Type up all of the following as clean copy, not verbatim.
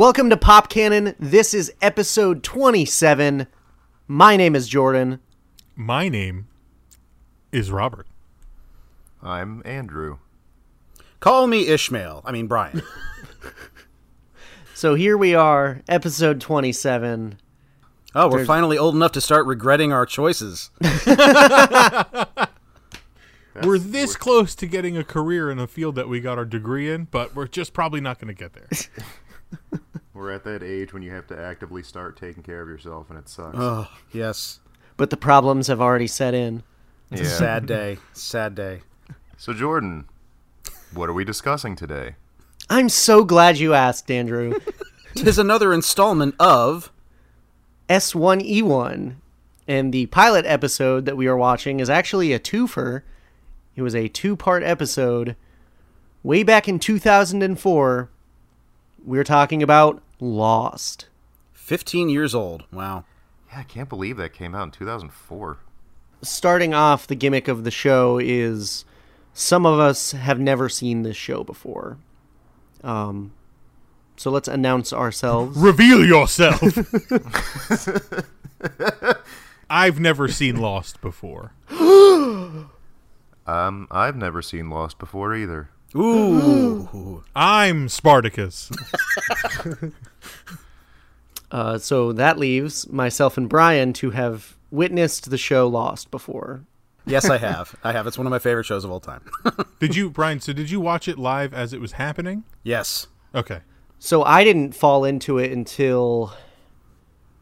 Welcome to Pop Cannon. This is episode 27. My name is Jordan. My name is Robert. I'm Andrew. Call me Ishmael. I mean, Brian. So here we are, episode 27. Oh, we're finally old enough to start regretting our choices. We're this close to getting a career in a field that we got our degree in, but we're just probably not going to get there. We're at that age when you have to actively start taking care of yourself, and it sucks. Oh, yes. But the problems have already set in. It's a sad day. Sad day. So, Jordan, what are we discussing today? I'm so glad you asked, Andrew. 'Tis another installment of S1E1, and the pilot episode that we are watching is actually a twofer. It was a two-part episode. Way back in 2004, we were talking about Lost. 15 years old. Wow. Yeah, I can't believe that came out in 2004. Starting off, the gimmick of the show is some of us have never seen this show before. So let's announce ourselves. Reveal yourself. I've never seen Lost before. I've never seen Lost before either. Ooh. I'm Spartacus. So that leaves myself and Brian to have witnessed the show Lost before. Yes, I have. It's one of my favorite shows of all time. Brian, did you watch it live as it was happening? Yes. Okay. So I didn't fall into it until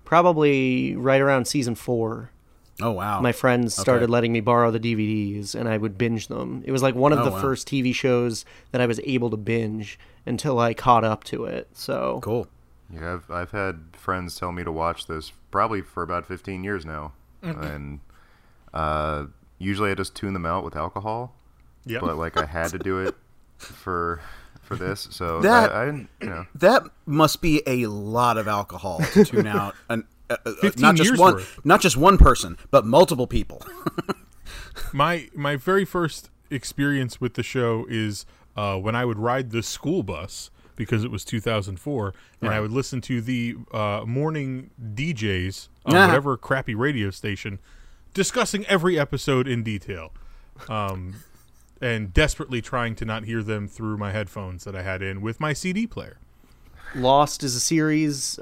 probably right around season 4. Oh, wow. My friends started letting me borrow the DVDs, and I would binge them. It was like one of the first TV shows that I was able to binge until I caught up to it. So cool. Yeah, I've had friends tell me to watch this probably for about 15 years now. And usually I just tune them out with alcohol. Yep. But I had to do it for this. So that, I you know. That must be a lot of alcohol to tune out an not just one person, but multiple people. My very first experience with the show is when I would ride the school bus, because it was 2004, and I would listen to the morning DJs on whatever crappy radio station discussing every episode in detail, and desperately trying to not hear them through my headphones that I had in with my CD player. Lost is a series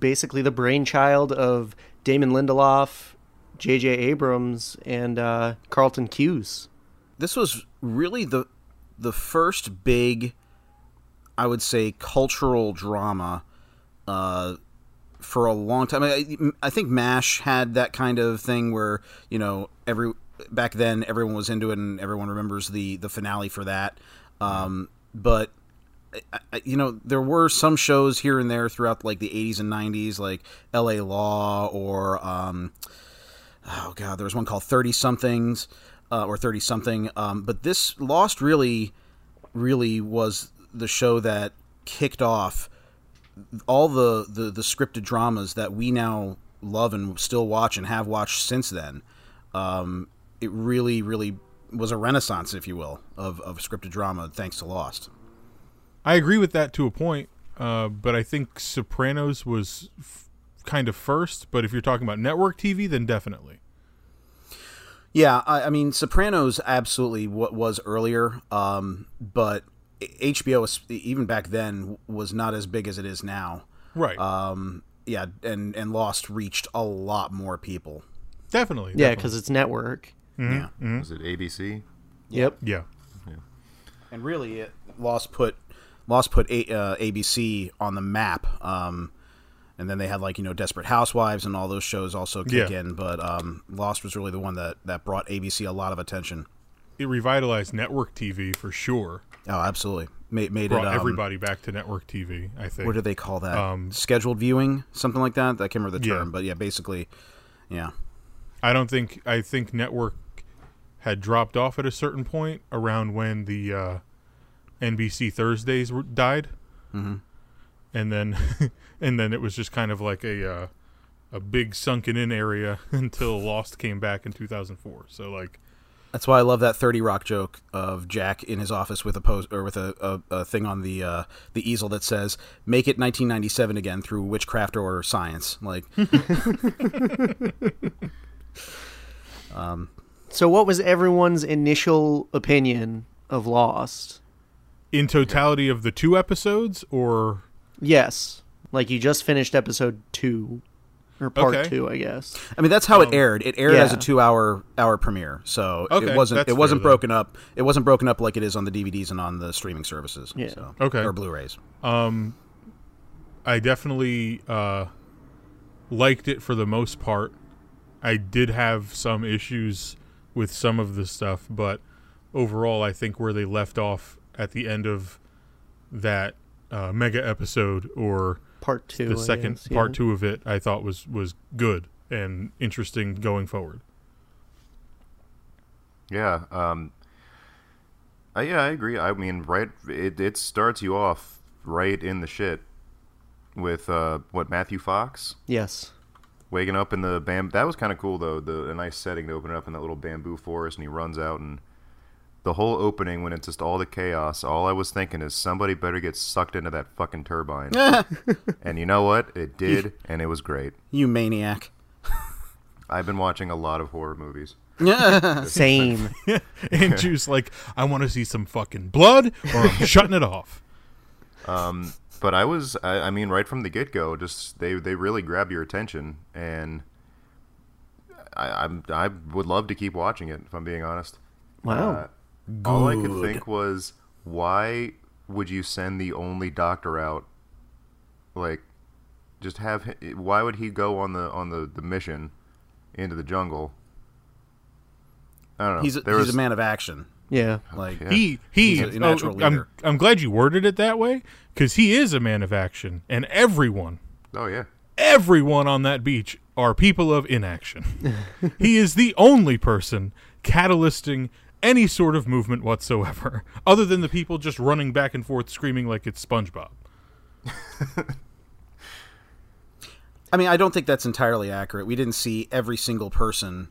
basically the brainchild of Damon Lindelof, J.J. Abrams, and Carlton Cuse. This was really the first big, I would say, cultural drama for a long time. I think MASH had that kind of thing where, you know, back then everyone was into it and everyone remembers the finale for that. But you know, there were some shows here and there throughout like the 80s and 90s, like L.A. Law or, there was one called 30-somethings or 30-something. But this Lost really, really was the show that kicked off all the scripted dramas that we now love and still watch and have watched since then. It really, really was a renaissance, if you will, of scripted drama, thanks to Lost. I agree with that to a point, but I think Sopranos was kind of first. But if you're talking about network TV, then definitely. Yeah, I mean, Sopranos absolutely was earlier, but HBO, even back then, was not as big as it is now. Right. Yeah, and Lost reached a lot more people. Definitely. Yeah, because it's network. Mm-hmm. Yeah. Mm-hmm. Was it ABC? Yep. Yeah. Yeah. And really, Lost put ABC on the map, and then they had Desperate Housewives and all those shows also kick in, but Lost was really the one that brought ABC a lot of attention. It revitalized network TV for sure. Oh, absolutely. Made brought it everybody back to network TV, I think. What do they call that? Scheduled viewing, something like that? I can't remember the term, but yeah, basically, yeah. I think network had dropped off at a certain point around when the NBC Thursdays died, and then it was just kind of like a big sunken in area until Lost came back in 2004. So That's why I love that 30 Rock joke of Jack in his office with a pose or with a thing on the easel that says "Make it 1997 again through witchcraft or science." Like, so what was everyone's initial opinion of Lost? In totality of the two episodes, or yes, like you just finished episode 2. Or part 2, I guess. I mean, that's how it aired. It aired as a 2-hour premiere, so it wasn't broken up. It wasn't broken up like it is on the DVDs and on the streaming services. Yeah. So, or Blu-rays. I definitely liked it for the most part. I did have some issues with some of the stuff, but overall, I think where they left off at the end of that mega episode or part 2, the second part 2 of it, I thought was good and interesting going forward. Yeah, I agree. I mean, right, it starts you off right in the shit with Matthew Fox? Yes. Waking up in the bamboo. That was kind of cool though. A nice setting to open it up in that little bamboo forest, and he runs out, and the whole opening, when it's just all the chaos, all I was thinking is somebody better get sucked into that fucking turbine. And you know what? It did, and it was great. You maniac. I've been watching a lot of horror movies. Same. And Juice, like, I want to see some fucking blood, or I'm shutting it off. But I mean, right from the get-go, just they really grab your attention, and I would love to keep watching it, if I'm being honest. Wow. Good. All I could think was, why would you send the only doctor out? Like, just have him, why would he go on the mission into the jungle? I don't know. He's a man of action. Yeah, like he's a natural leader. I'm glad you worded it that way, because he is a man of action, and everyone. Oh yeah. Everyone on that beach are people of inaction. He is the only person catalysting any sort of movement whatsoever, other than the people just running back and forth screaming like it's SpongeBob. I mean, I don't think that's entirely accurate. We didn't see every single person.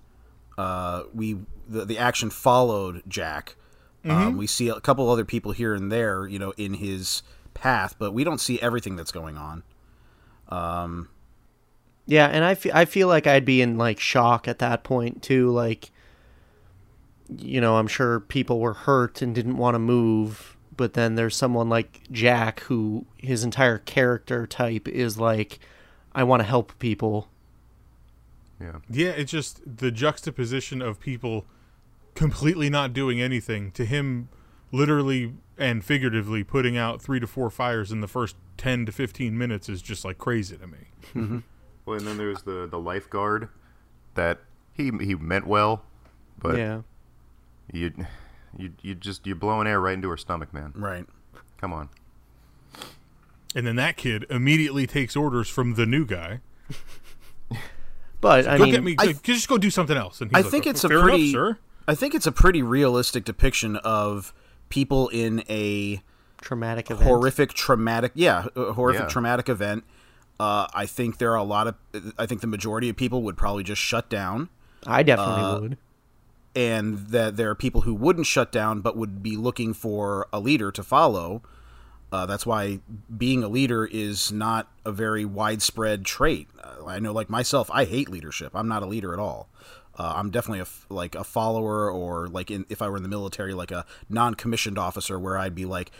The action followed Jack. We see a couple other people here and there, you know, in his path, but we don't see everything that's going on. Yeah, and I feel like I'd be in like shock at that point too, like. You know, I'm sure people were hurt and didn't want to move, but then there's someone like Jack who his entire character type is like, I want to help people. Yeah. Yeah, it's just the juxtaposition of people completely not doing anything to him literally and figuratively putting out 3 to 4 fires in the first 10 to 15 minutes is just like crazy to me. Mm-hmm. Well, and then there's the lifeguard that he meant well, but... Yeah. You're blowing air right into her stomach, man. Right. Come on. And then that kid immediately takes orders from the new guy. But so I mean, at me, just go do something else. And he's I think it's a pretty realistic depiction of people in a horrific traumatic event. I think there are I think the majority of people would probably just shut down. I definitely would. And that there are people who wouldn't shut down but would be looking for a leader to follow. That's why being a leader is not a very widespread trait. I know, like myself, I hate leadership. I'm not a leader at all. I'm definitely a follower, or like if I were in the military, like a non-commissioned officer, where I'd be like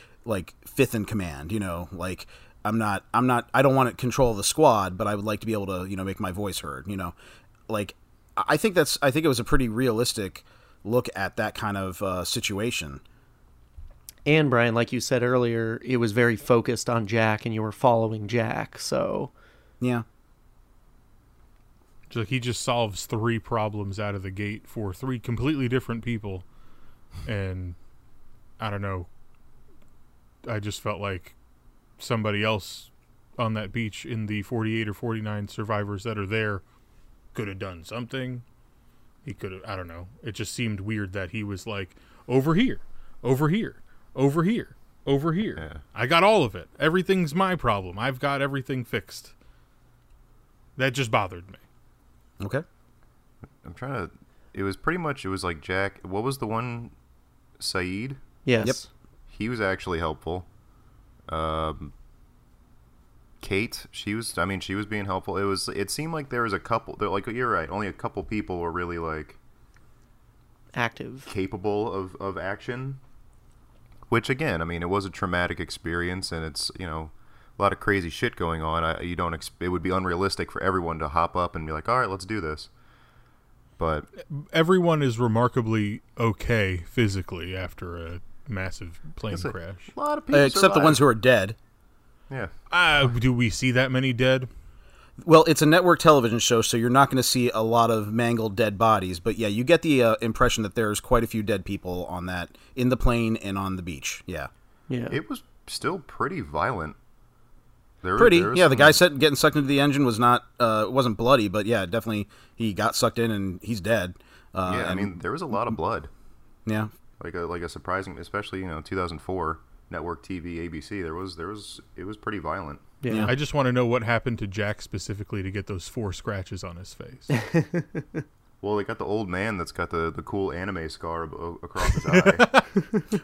fifth in command. You know, like I'm not. I don't want to control the squad, but I would like to be able to, you know, make my voice heard. You know, like. I think it was a pretty realistic look at that kind of situation. And Brian, like you said earlier, it was very focused on Jack, and you were following Jack. So, yeah, so he just solves 3 problems out of the gate for 3 completely different people, and I don't know. I just felt like somebody else on that beach in the 48 or 49 survivors that are there could have done something. He could have, I don't know. It just seemed weird that he was like, over here, over here, over here, over here. Yeah. I got all of it. Everything's my problem. I've got everything fixed. That just bothered me. Okay. I'm trying to it was like Jack. What was the one? Saeed? Yes. Yep. He was actually helpful. Kate, she was being helpful. It seemed like there was a couple. They're like, you're right. Only a couple people were really like active, capable of action. Which again, I mean, it was a traumatic experience, and it's, you know, a lot of crazy shit going on. It would be unrealistic for everyone to hop up and be like, all right, let's do this. But everyone is remarkably okay physically after a massive plane crash. A lot of people, except the ones who are dead. Yeah. Do we see that many dead? Well, it's a network television show, so you're not going to see a lot of mangled dead bodies. But yeah, you get the impression that there's quite a few dead people on that, in the plane and on the beach. Yeah. Yeah. It was still pretty violent. The guy said getting sucked into the engine was not, wasn't bloody, but yeah, definitely he got sucked in and he's dead. There was a lot of blood. Yeah. Like a surprising, especially, 2004. Network TV, ABC, it was pretty violent. Yeah. I just want to know what happened to Jack specifically to get those 4 scratches on his face. Well, they got the old man that's got the cool anime scar across his eye.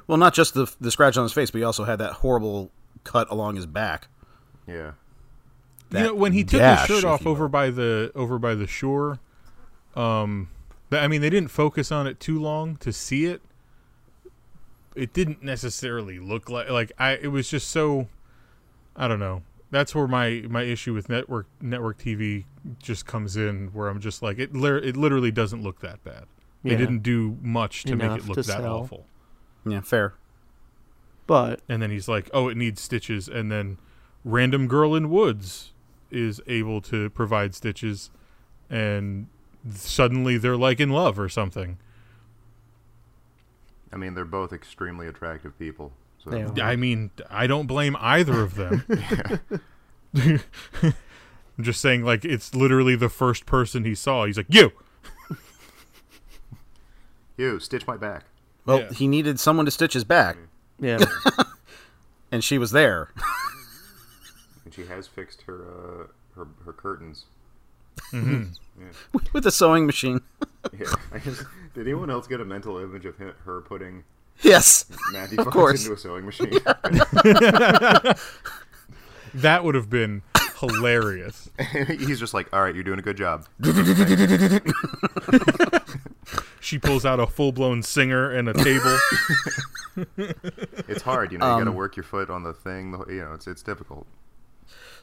Well, not just the scratch on his face, but he also had that horrible cut along his back. Yeah. When he took his shirt off over by the shore, they didn't focus on it too long to see it. It didn't necessarily look like it was just so, I don't know. That's where my issue with network TV just comes in, where I'm just like, it literally doesn't look that bad. Yeah. They didn't do much to make it look that awful. Yeah, fair. But and then he's like, oh, it needs stitches, and then random girl in woods is able to provide stitches, and suddenly they're like in love or something. I mean, they're both extremely attractive people. So. I don't blame either of them. I'm just saying, like, it's literally the first person he saw. He's like, you! You, stitch my back. Well, He needed someone to stitch his back. Yeah. And she was there. And she has fixed her her curtains. Mm-hmm. Yeah. With a sewing machine. Yeah. Did anyone else get a mental image of her putting Matthew Fox into a sewing machine? Yeah. That would have been hilarious. He's just like, all right, you're doing a good job. She pulls out a full-blown singer and a table. It's hard, you got to work your foot on the thing. It's difficult.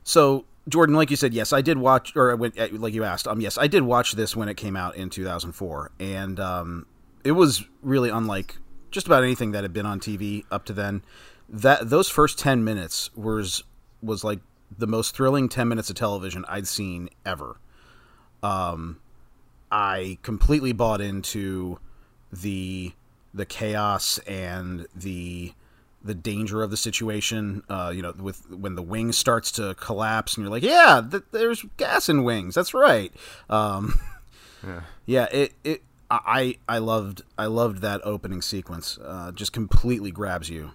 So, Jordan, like you said, yes, I did watch, like you asked, yes, I did watch this when it came out in 2004, and it was really unlike just about anything that had been on TV up to then. That those first 10 minutes was like the most thrilling 10 minutes of television I'd seen ever. I completely bought into the chaos and the danger of the situation, with when the wing starts to collapse and you're like, yeah, there's gas in wings. That's right. I loved that opening sequence. Just completely grabs you.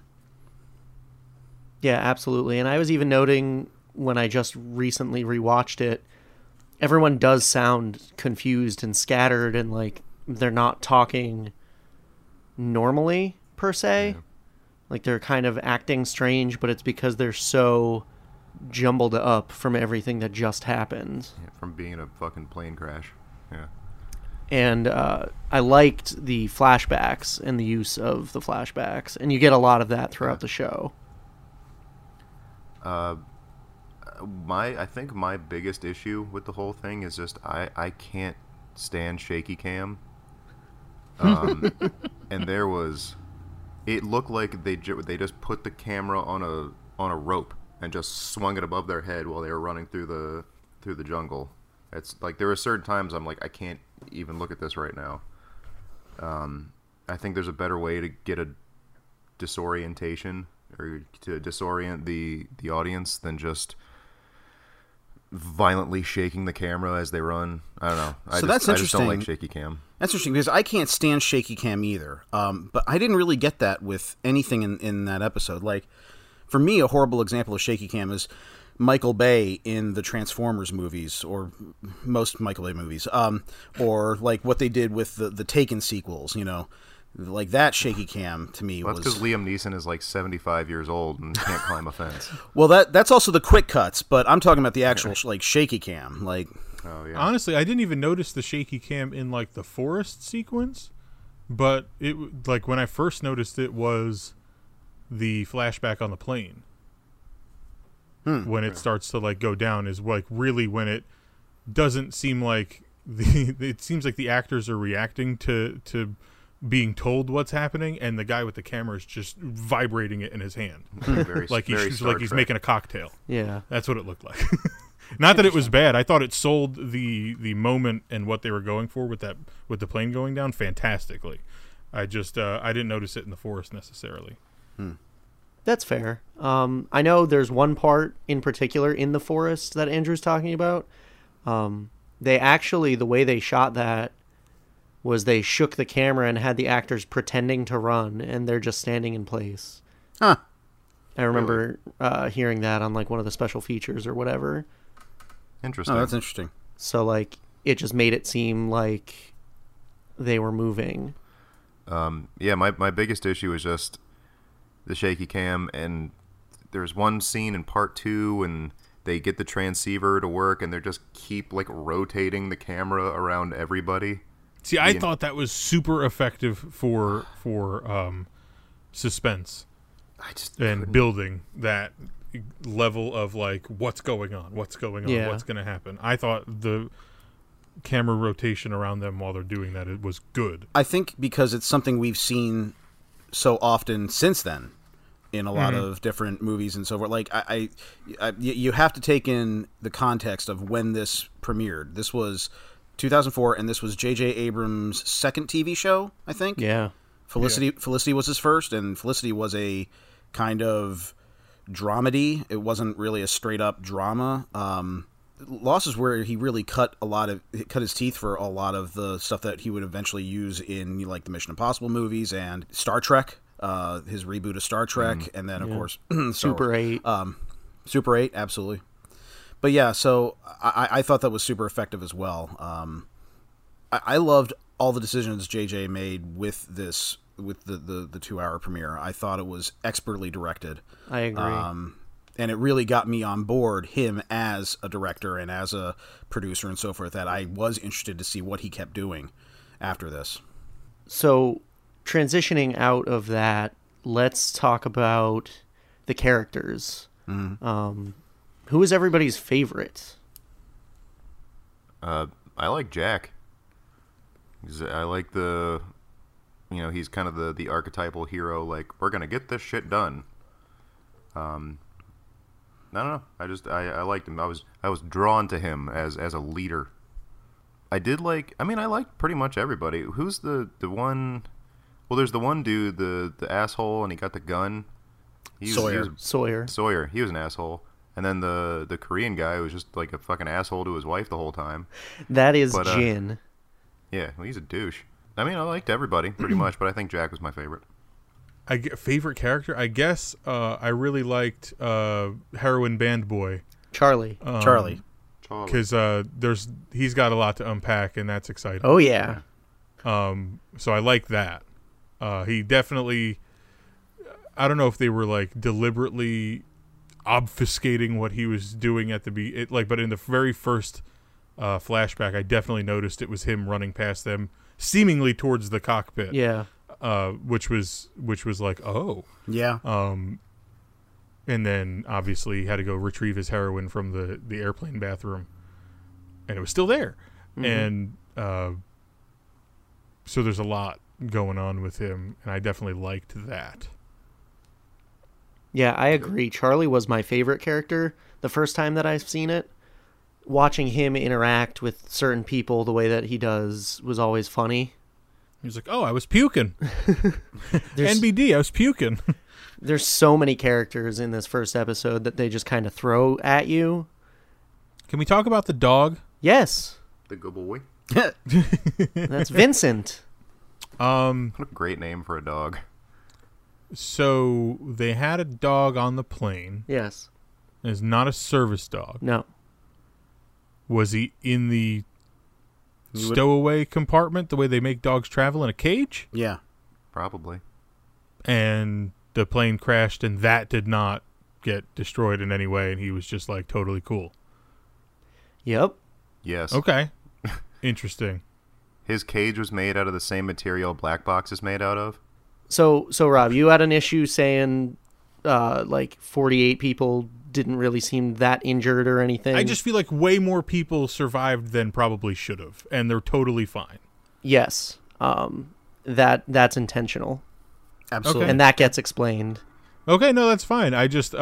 Yeah, absolutely. And I was even noting when I just recently rewatched it, everyone does sound confused and scattered and like they're not talking normally per se. Yeah. Like, they're kind of acting strange, but it's because they're so jumbled up from everything that just happened. Yeah, from being in a fucking plane crash. Yeah. And I liked the flashbacks and the use of the flashbacks. And you get a lot of that throughout the show. I think my biggest issue with the whole thing is just I can't stand shaky cam. And there was... It looked like they just put the camera on a rope and just swung it above their head while they were running through the jungle. It's like there are certain times I'm like, I can't even look at this right now. I think there's a better way to get a disorientation or to disorient the audience than just violently shaking the camera as they run. I don't know. I just don't like shaky cam. That's interesting because I can't stand shaky cam either. But I didn't really get that with anything in that episode. Like, for me, a horrible example of shaky cam is Michael Bay in the Transformers movies, or most Michael Bay movies, or like what they did with the Taken sequels, you know, like that shaky cam to me. Well, that's because Liam Neeson is like 75 years old and can't climb a fence. Well, that's also the quick cuts, but I'm talking about the actual like shaky cam. Like, oh yeah. Honestly, I didn't even notice the shaky cam in like the forest sequence, but it like when I first noticed it was the flashback on the plane. When it starts to like go down is like really when it doesn't seem like it seems like the actors are reacting to being told what's happening, and the guy with the camera is just vibrating it in his hand, very, like he's making a cocktail. Yeah, that's what it looked like. Not that it was bad. I thought it sold the moment and what they were going for with the plane going down fantastically. I just I didn't notice it in the forest necessarily. That's fair. I know there's one part in particular in the forest that Andrew's talking about. They actually, the way they shot that was they shook the camera and had the actors pretending to run, and they're just standing in place. Huh. I remember hearing that on like one of the special features or whatever. Interesting. Oh, that's interesting. So like it just made it seem like they were moving. Yeah, my biggest issue is just the shaky cam, and there's one scene in part 2 and they get the transceiver to work and they just keep like rotating the camera around everybody. See, I thought that was super effective for suspense. I just and building that level of like what's going on, yeah, what's going to happen. I thought the camera rotation around them while they're doing that, it was good. I think because it's something we've seen so often since then in a lot of different movies and so forth. Like I you have to take in the context of when this premiered. This was 2004 and this was J.J. Abrams' second TV show, I think. Yeah. Felicity was his first, and Felicity was a kind of dramedy. It wasn't really a straight up drama. Lost is where he really cut his teeth for a lot of the stuff that he would eventually use in like the Mission Impossible movies and Star Trek, his reboot of Star Trek, and then of course Super 8. Super 8, absolutely. But yeah, so I thought that was super effective as well. I loved all the decisions JJ made with this, with the 2-hour premiere. I thought it was expertly directed. I agree. And it really got me on board him as a director and as a producer and so forth, that I was interested to see what he kept doing after this. So transitioning out of that, let's talk about the characters. Who is everybody's favorite? I like Jack. I like the, you know, he's kind of the archetypal hero, like, we're going to get this shit done. I don't know. I liked him. I was drawn to him as a leader. I liked pretty much everybody. Who's the one? Well, there's the one dude, the asshole, and he got the gun. Sawyer. He was an asshole. And then the Korean guy was just like a fucking asshole to his wife the whole time. That is Jin. Yeah, well, he's a douche. I mean, I liked everybody pretty much, but I think Jack was my favorite. Favorite character? I guess I really liked Heroin Band Boy. Charlie. Because he's got a lot to unpack, and that's exciting. Oh, yeah. So I like that. He definitely... I don't know if they were like deliberately obfuscating what he was doing at the but in the very first flashback, I definitely noticed it was him running past them, seemingly towards the cockpit. Yeah. Which was like, oh yeah, and then obviously he had to go retrieve his heroin from the airplane bathroom, and it was still there, and so there's a lot going on with him, and I definitely liked that. Yeah, I agree. Charlie was my favorite character the first time that I've seen it. Watching him interact with certain people the way that he does was always funny. He was like, oh, I was puking. NBD, I was puking. There's so many characters in this first episode that they just kind of throw at you. Can we talk about the dog? Yes. The good boy. That's Vincent. What a great name for a dog. So they had a dog on the plane. Yes. is not a service dog. No. Was he in the stowaway compartment, the way they make dogs travel in a cage? Yeah, probably. And the plane crashed, and that did not get destroyed in any way, and he was just, like, totally cool. Yep. Yes. Okay. Interesting. His cage was made out of the same material Black Box is made out of. So Rob, you had an issue saying, 48 people didn't really seem that injured or anything. I just feel like way more people survived than probably should have, and they're totally fine. Yes. That's intentional. Absolutely. Okay. And that gets explained. Okay, no, that's fine. I just,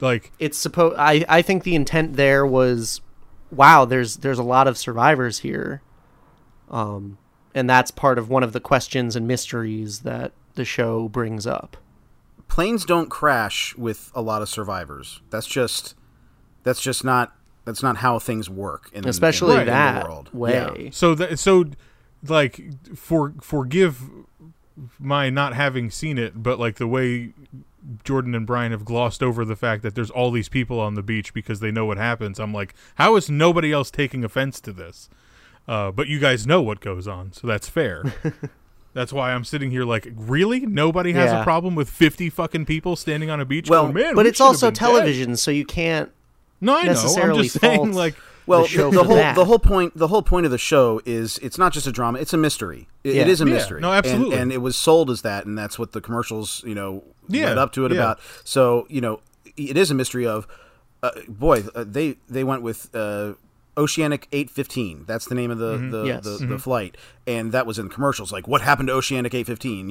like... It's supposed... I think the intent there was, wow, there's a lot of survivors here. And that's part of one of the questions and mysteries that the show brings up. Planes don't crash with a lot of survivors. That's not how things work in the world. Yeah. So like, forgive my not having seen it, but like the way Jordan and Brian have glossed over the fact that there's all these people on the beach because they know what happens. I'm like, how is nobody else taking offense to this? But you guys know what goes on, so that's fair. That's why I'm sitting here like, really? Nobody has a problem with 50 fucking people standing on a beach? Well, going, man, but it's also television, so you can't necessarily know. I'm just saying, like, the whole point of the show is it's not just a drama; it's a mystery. It is a mystery. No, absolutely. And it was sold as that, and that's what the commercials, led up to it about. So it is a mystery of, they went with. Oceanic 8-15. That's the name of the flight, and that was in commercials. Like, what happened to Oceanic 8-15?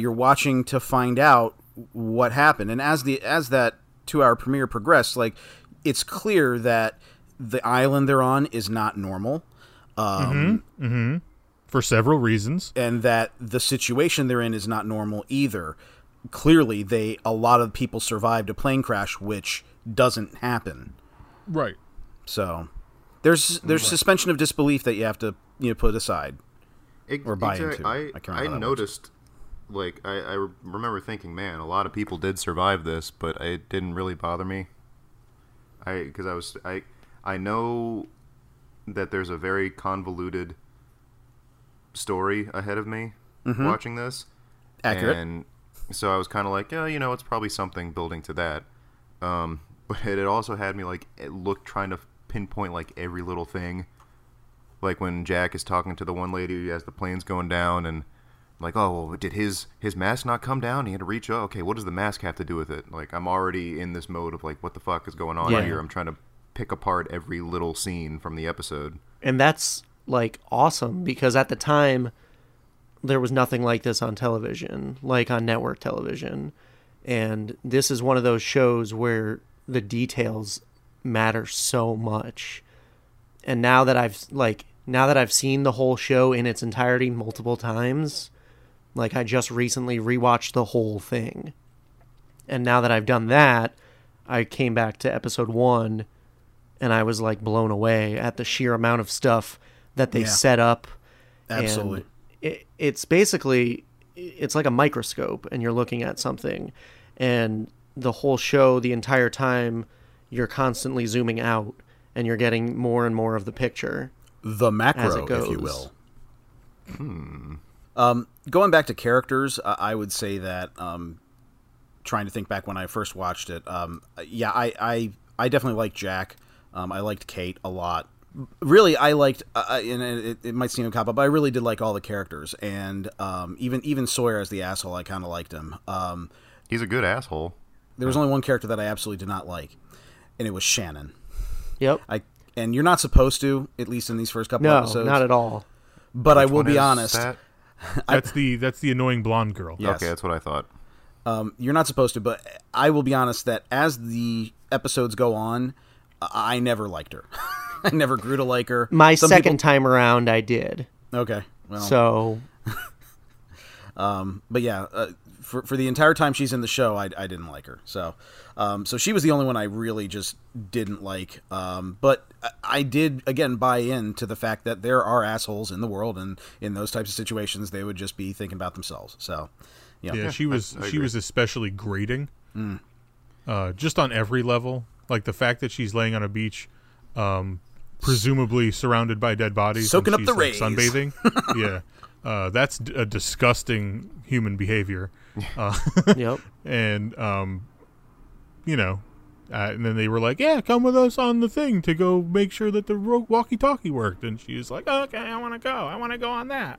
You're watching to find out what happened. And as that 2-hour premiere progressed, like, it's clear that the island they're on is not normal, for several reasons, and that the situation they're in is not normal either. Clearly, a lot of people survived a plane crash, which doesn't happen. Right. So there's suspension of disbelief that you have to put aside or buy into. I noticed, like, I remember thinking, man, a lot of people did survive this, but it didn't really bother me. I know that there's a very convoluted story ahead of me watching this. Accurate. And so I was kind of like, it's probably something building to that. But it also had me trying to pinpoint like every little thing, like when Jack is talking to the one lady as the plane's going down, and like, oh, well, did his mask not come down? He had to reach out. Okay, what does the mask have to do with it? Like, I'm already in this mode of like, what the fuck is going on here? I'm trying to pick apart every little scene from the episode, and that's like awesome because at the time there was nothing like this on television, like on network television. And this is one of those shows where the details matter so much. And now that I've seen the whole show in its entirety multiple times, like I just recently rewatched the whole thing. And now that I've done that, I came back to episode 1 and I was like blown away at the sheer amount of stuff that they set up. Absolutely. And it's basically... it's like a microscope and you're looking at something, and the whole show, the entire time, you're constantly zooming out and you're getting more and more of the picture. The macro, if you will. Going back to characters, I would say that, trying to think back when I first watched it. I definitely liked Jack. I liked Kate a lot. Really, I liked, and it might seem a cop-out, but I really did like all the characters, and even Sawyer as the asshole, I kind of liked him. He's a good asshole. There was only one character that I absolutely did not like, and it was Shannon. Yep. And you're not supposed to, at least in these first couple episodes. No, not at all. But I will be honest. That's the annoying blonde girl. Yes. Okay, that's what I thought. You're not supposed to, but I will be honest that as the episodes go on, I never liked her. I never grew to like her. Second time around, I did. Okay. Well, so. But yeah, for the entire time she's in the show, I didn't like her. So, so she was the only one I really just didn't like. But I did, again, buy into the fact that there are assholes in the world, and in those types of situations, they would just be thinking about themselves. So, yeah, she was especially grating. Mm. Just on every level. Like the fact that she's laying on a beach, presumably surrounded by dead bodies. Soaking up the rays. Like, sunbathing. Yeah. That's a disgusting human behavior. Yep. And, you know, and then they were like, yeah, come with us on the thing to go make sure that the walkie-talkie worked. And she's like, okay, I want to go. I want to go on that.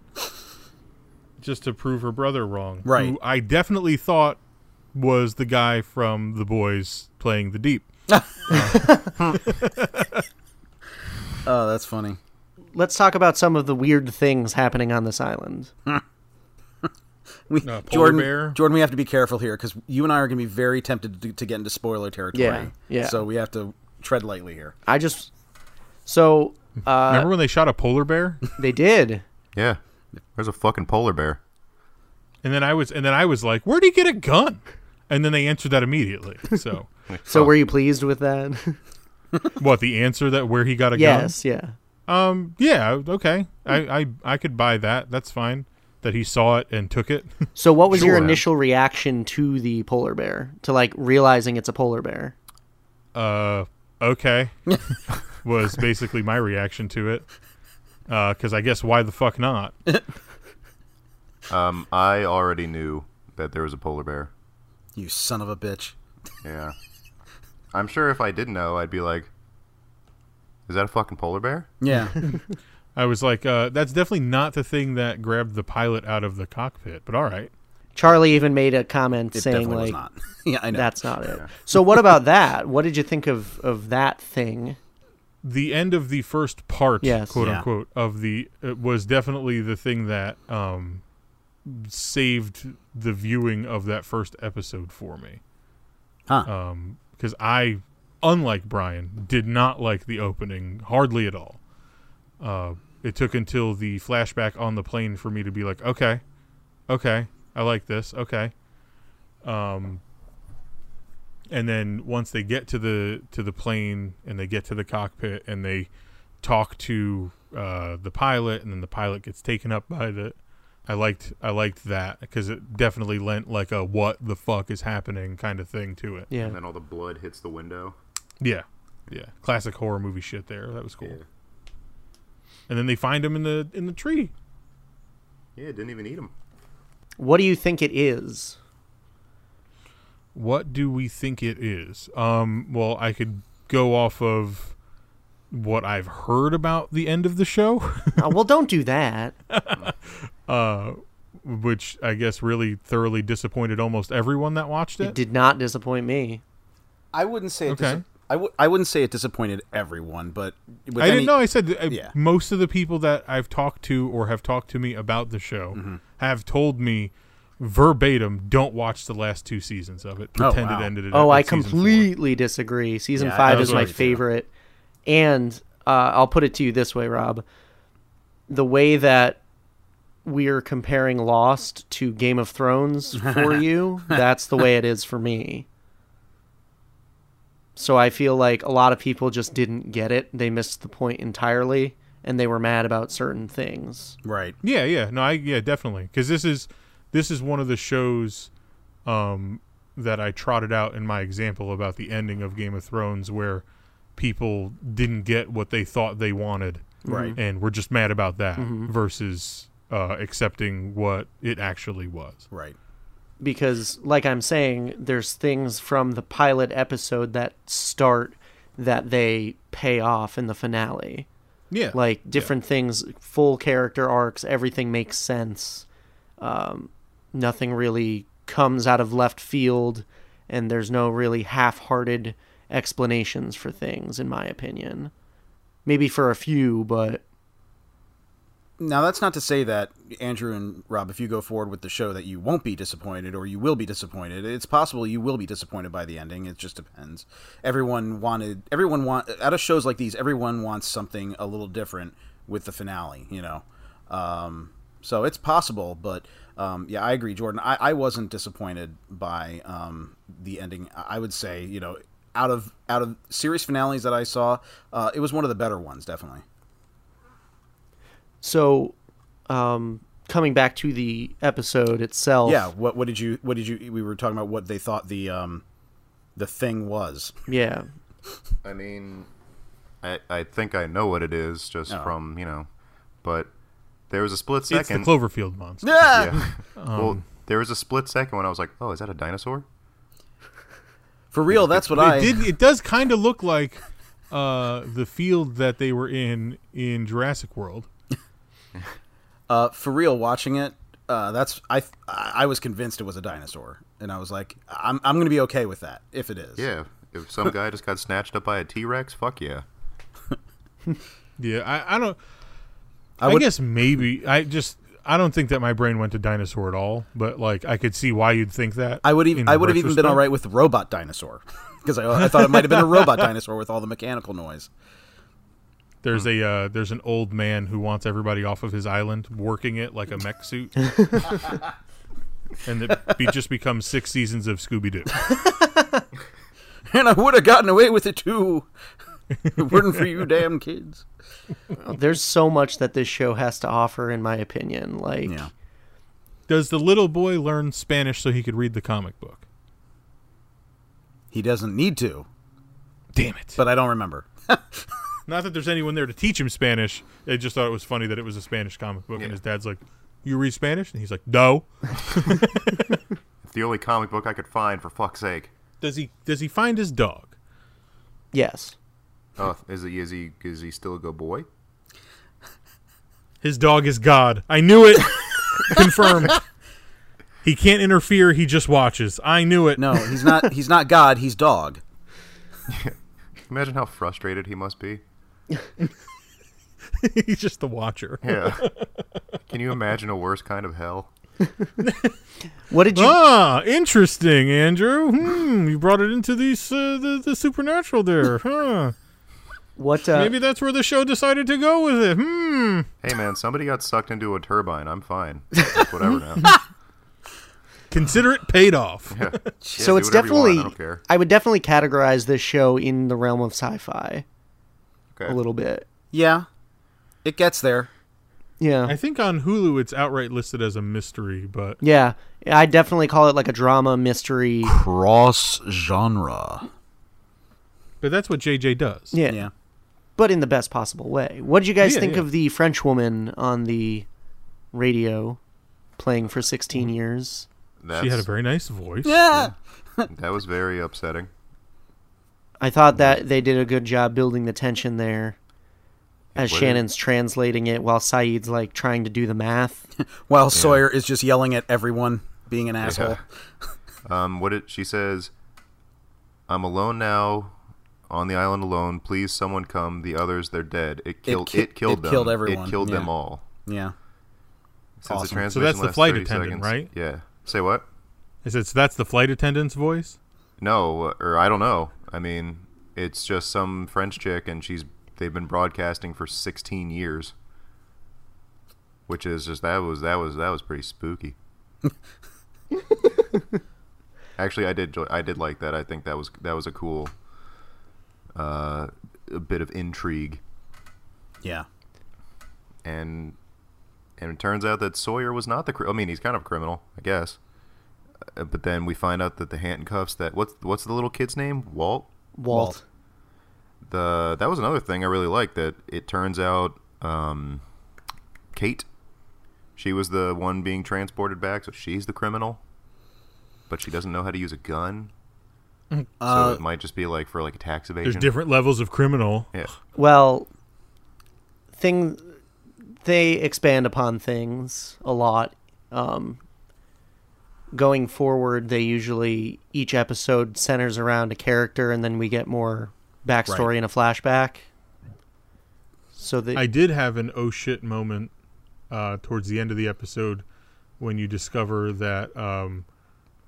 Just to prove her brother wrong. Right. Who I definitely thought was the guy from The Boys playing the Deep. Oh, that's funny. Let's talk about some of the weird things happening on this island. Jordan, we have to be careful here because you and I are going to be very tempted to get into spoiler territory. Yeah. So we have to tread lightly here. Remember when they shot a polar bear? They did. Yeah. There's a fucking polar bear. And then I was like, where'd he get a gun? And then they answered that immediately. So were you pleased with that? What, the answer that where he got a gun? Yes, yeah. Yeah, okay. I could buy that. That's fine. That he saw it and took it. So what was your initial reaction to the polar bear? To, like, realizing it's a polar bear? Okay. Was basically my reaction to it. Because I guess why the fuck not? I already knew that there was a polar bear. You son of a bitch. Yeah. I'm sure if I didn't know, I'd be like, is that a fucking polar bear? Yeah. I was like, that's definitely not the thing that grabbed the pilot out of the cockpit, but all right. Charlie even made a comment saying, like, was not. Yeah, I know. That's not it. Yeah. So what about that? What did you think of that thing? The end of the first part, quote unquote, of it was definitely the thing that saved the viewing of that first episode for me. Huh. Because I, unlike Brian, did not like the opening hardly at all. It took until the flashback on the plane for me to be like, okay, I like this, okay. And then once they get to the plane and they get to the cockpit and they talk to the pilot and then the pilot gets taken up by the... I liked that because it definitely lent like a what the fuck is happening kind of thing to it. Yeah. And then all the blood hits the window. Yeah. Yeah. Classic horror movie shit there. That was cool. Yeah. And then they find him in the tree. Yeah, it didn't even eat him. What do you think it is? What do we think it is? Well, I could go off of what I've heard about the end of the show. Oh, well, don't do that. Which I guess really thoroughly disappointed almost everyone that watched it. It did not disappoint me. I wouldn't say it okay. I wouldn't say it disappointed everyone, but... most of the people that I've talked to or have talked to me about the show mm-hmm. have told me verbatim, don't watch the last two seasons of it. Pretend it ended it. Oh, I completely disagree. Season 5 is my favorite. Too. And I'll put it to you this way, Rob. The way that we're comparing Lost to Game of Thrones for you, that's the way it is for me. So I feel like a lot of people just didn't get it. They missed the point entirely, and they were mad about certain things. Right. Yeah, yeah. No, definitely. Because this is one of the shows that I trotted out in my example about the ending of Game of Thrones where people didn't get what they thought they wanted. Right. And were just mad about that mm-hmm. versus accepting what it actually was. Right. Because, like I'm saying, there's things from the pilot episode that start that they pay off in the finale. Yeah. Like, different things, full character arcs, everything makes sense. Nothing really comes out of left field, and there's no really half-hearted explanations for things, in my opinion. Maybe for a few, but... Now, that's not to say that, Andrew and Rob, if you go forward with the show that you won't be disappointed or you will be disappointed. It's possible you will be disappointed by the ending. It just depends. Out of shows like these, everyone wants something a little different with the finale, you know. So it's possible, but, I agree, Jordan. I wasn't disappointed by the ending. I would say, you know, out of series finales that I saw, it was one of the better ones, definitely. So, coming back to the episode itself. Yeah, what did you we were talking about what they thought the thing was. Yeah. I mean, I think I know what it is just from, you know, but there was a split second. It's the Cloverfield monster. Yeah. Well, there was a split second when I was like, oh, is that a dinosaur? For real, that's what it does kind of look like the field that they were in Jurassic World. For real, watching it, I was convinced it was a dinosaur, and I was like, I'm gonna be okay with that if it is. Yeah, if some guy just got snatched up by a T-Rex, fuck yeah. Yeah, I don't think that my brain went to dinosaur at all, but like I could see why you'd think that. I would have even been all right with robot dinosaur because I thought it might have been a robot dinosaur with all the mechanical noise. There's there's an old man who wants everybody off of his island, working it like a mech suit, and it just becomes 6 seasons of Scooby-Doo. And I would have gotten away with it too. If it weren't for you damn kids. Well, there's so much that this show has to offer, in my opinion. Like, yeah. Does the little boy learn Spanish so he could read the comic book? He doesn't need to. Damn it. But I don't remember. Not that there's anyone there to teach him Spanish. I just thought it was funny that it was a Spanish comic book, yeah. And his dad's like, you read Spanish? And he's like, no. It's the only comic book I could find, for fuck's sake. Does he find his dog? Yes. Oh, is he still a good boy? His dog is God. I knew it. Confirmed. He can't interfere. He just watches. I knew it. No, he's not. He's not God. He's dog. Imagine how frustrated he must be. He's just the watcher. Yeah. Can you imagine a worse kind of hell? What did you? Ah, interesting, Andrew. You brought it into the supernatural there, huh? What? Maybe that's where the show decided to go with it. Hey, man, somebody got sucked into a turbine. I'm fine. Whatever now. Consider it paid off. Yeah. So yeah, it's definitely. I would definitely categorize this show in the realm of sci-fi. Okay. A little bit. Yeah. It gets there. Yeah. I think on Hulu it's outright listed as a mystery, but yeah, I definitely call it like a drama mystery cross genre. But that's what JJ does. Yeah. Yeah. But in the best possible way. What did you guys think of the French woman on the radio playing for 16 years? She had a very nice voice. Yeah. That was very upsetting. I thought that they did a good job building the tension there. As Shannon's translating it while Saeed's like trying to do the math. While Sawyer is just yelling at everyone being an asshole. She says, I'm alone now, on the island alone, please someone come, the others they're dead. It killed them. Killed everyone. It killed them all. Yeah. Awesome. The so that's the flight attendant, right? Yeah. Say what? That's the flight attendant's voice? No, or I don't know. I mean, it's just some French chick and they've been broadcasting for 16 years, which is just that was pretty spooky. Actually, I did like that. I think that was a cool a bit of intrigue. Yeah. And it turns out that Sawyer was not the he's kind of a criminal, I guess. But then we find out that the handcuffs that what's the little kid's name? Walt. That was another thing I really liked, that it turns out Kate, she was the one being transported back, so she's the criminal, but she doesn't know how to use a gun, so it might just be like for like a tax evasion. There's different levels of criminal. Yeah. Well, they expand upon things a lot. Going forward, they usually each episode centers around a character, and then we get more backstory in a flashback. So I did have an oh shit moment towards the end of the episode when you discover that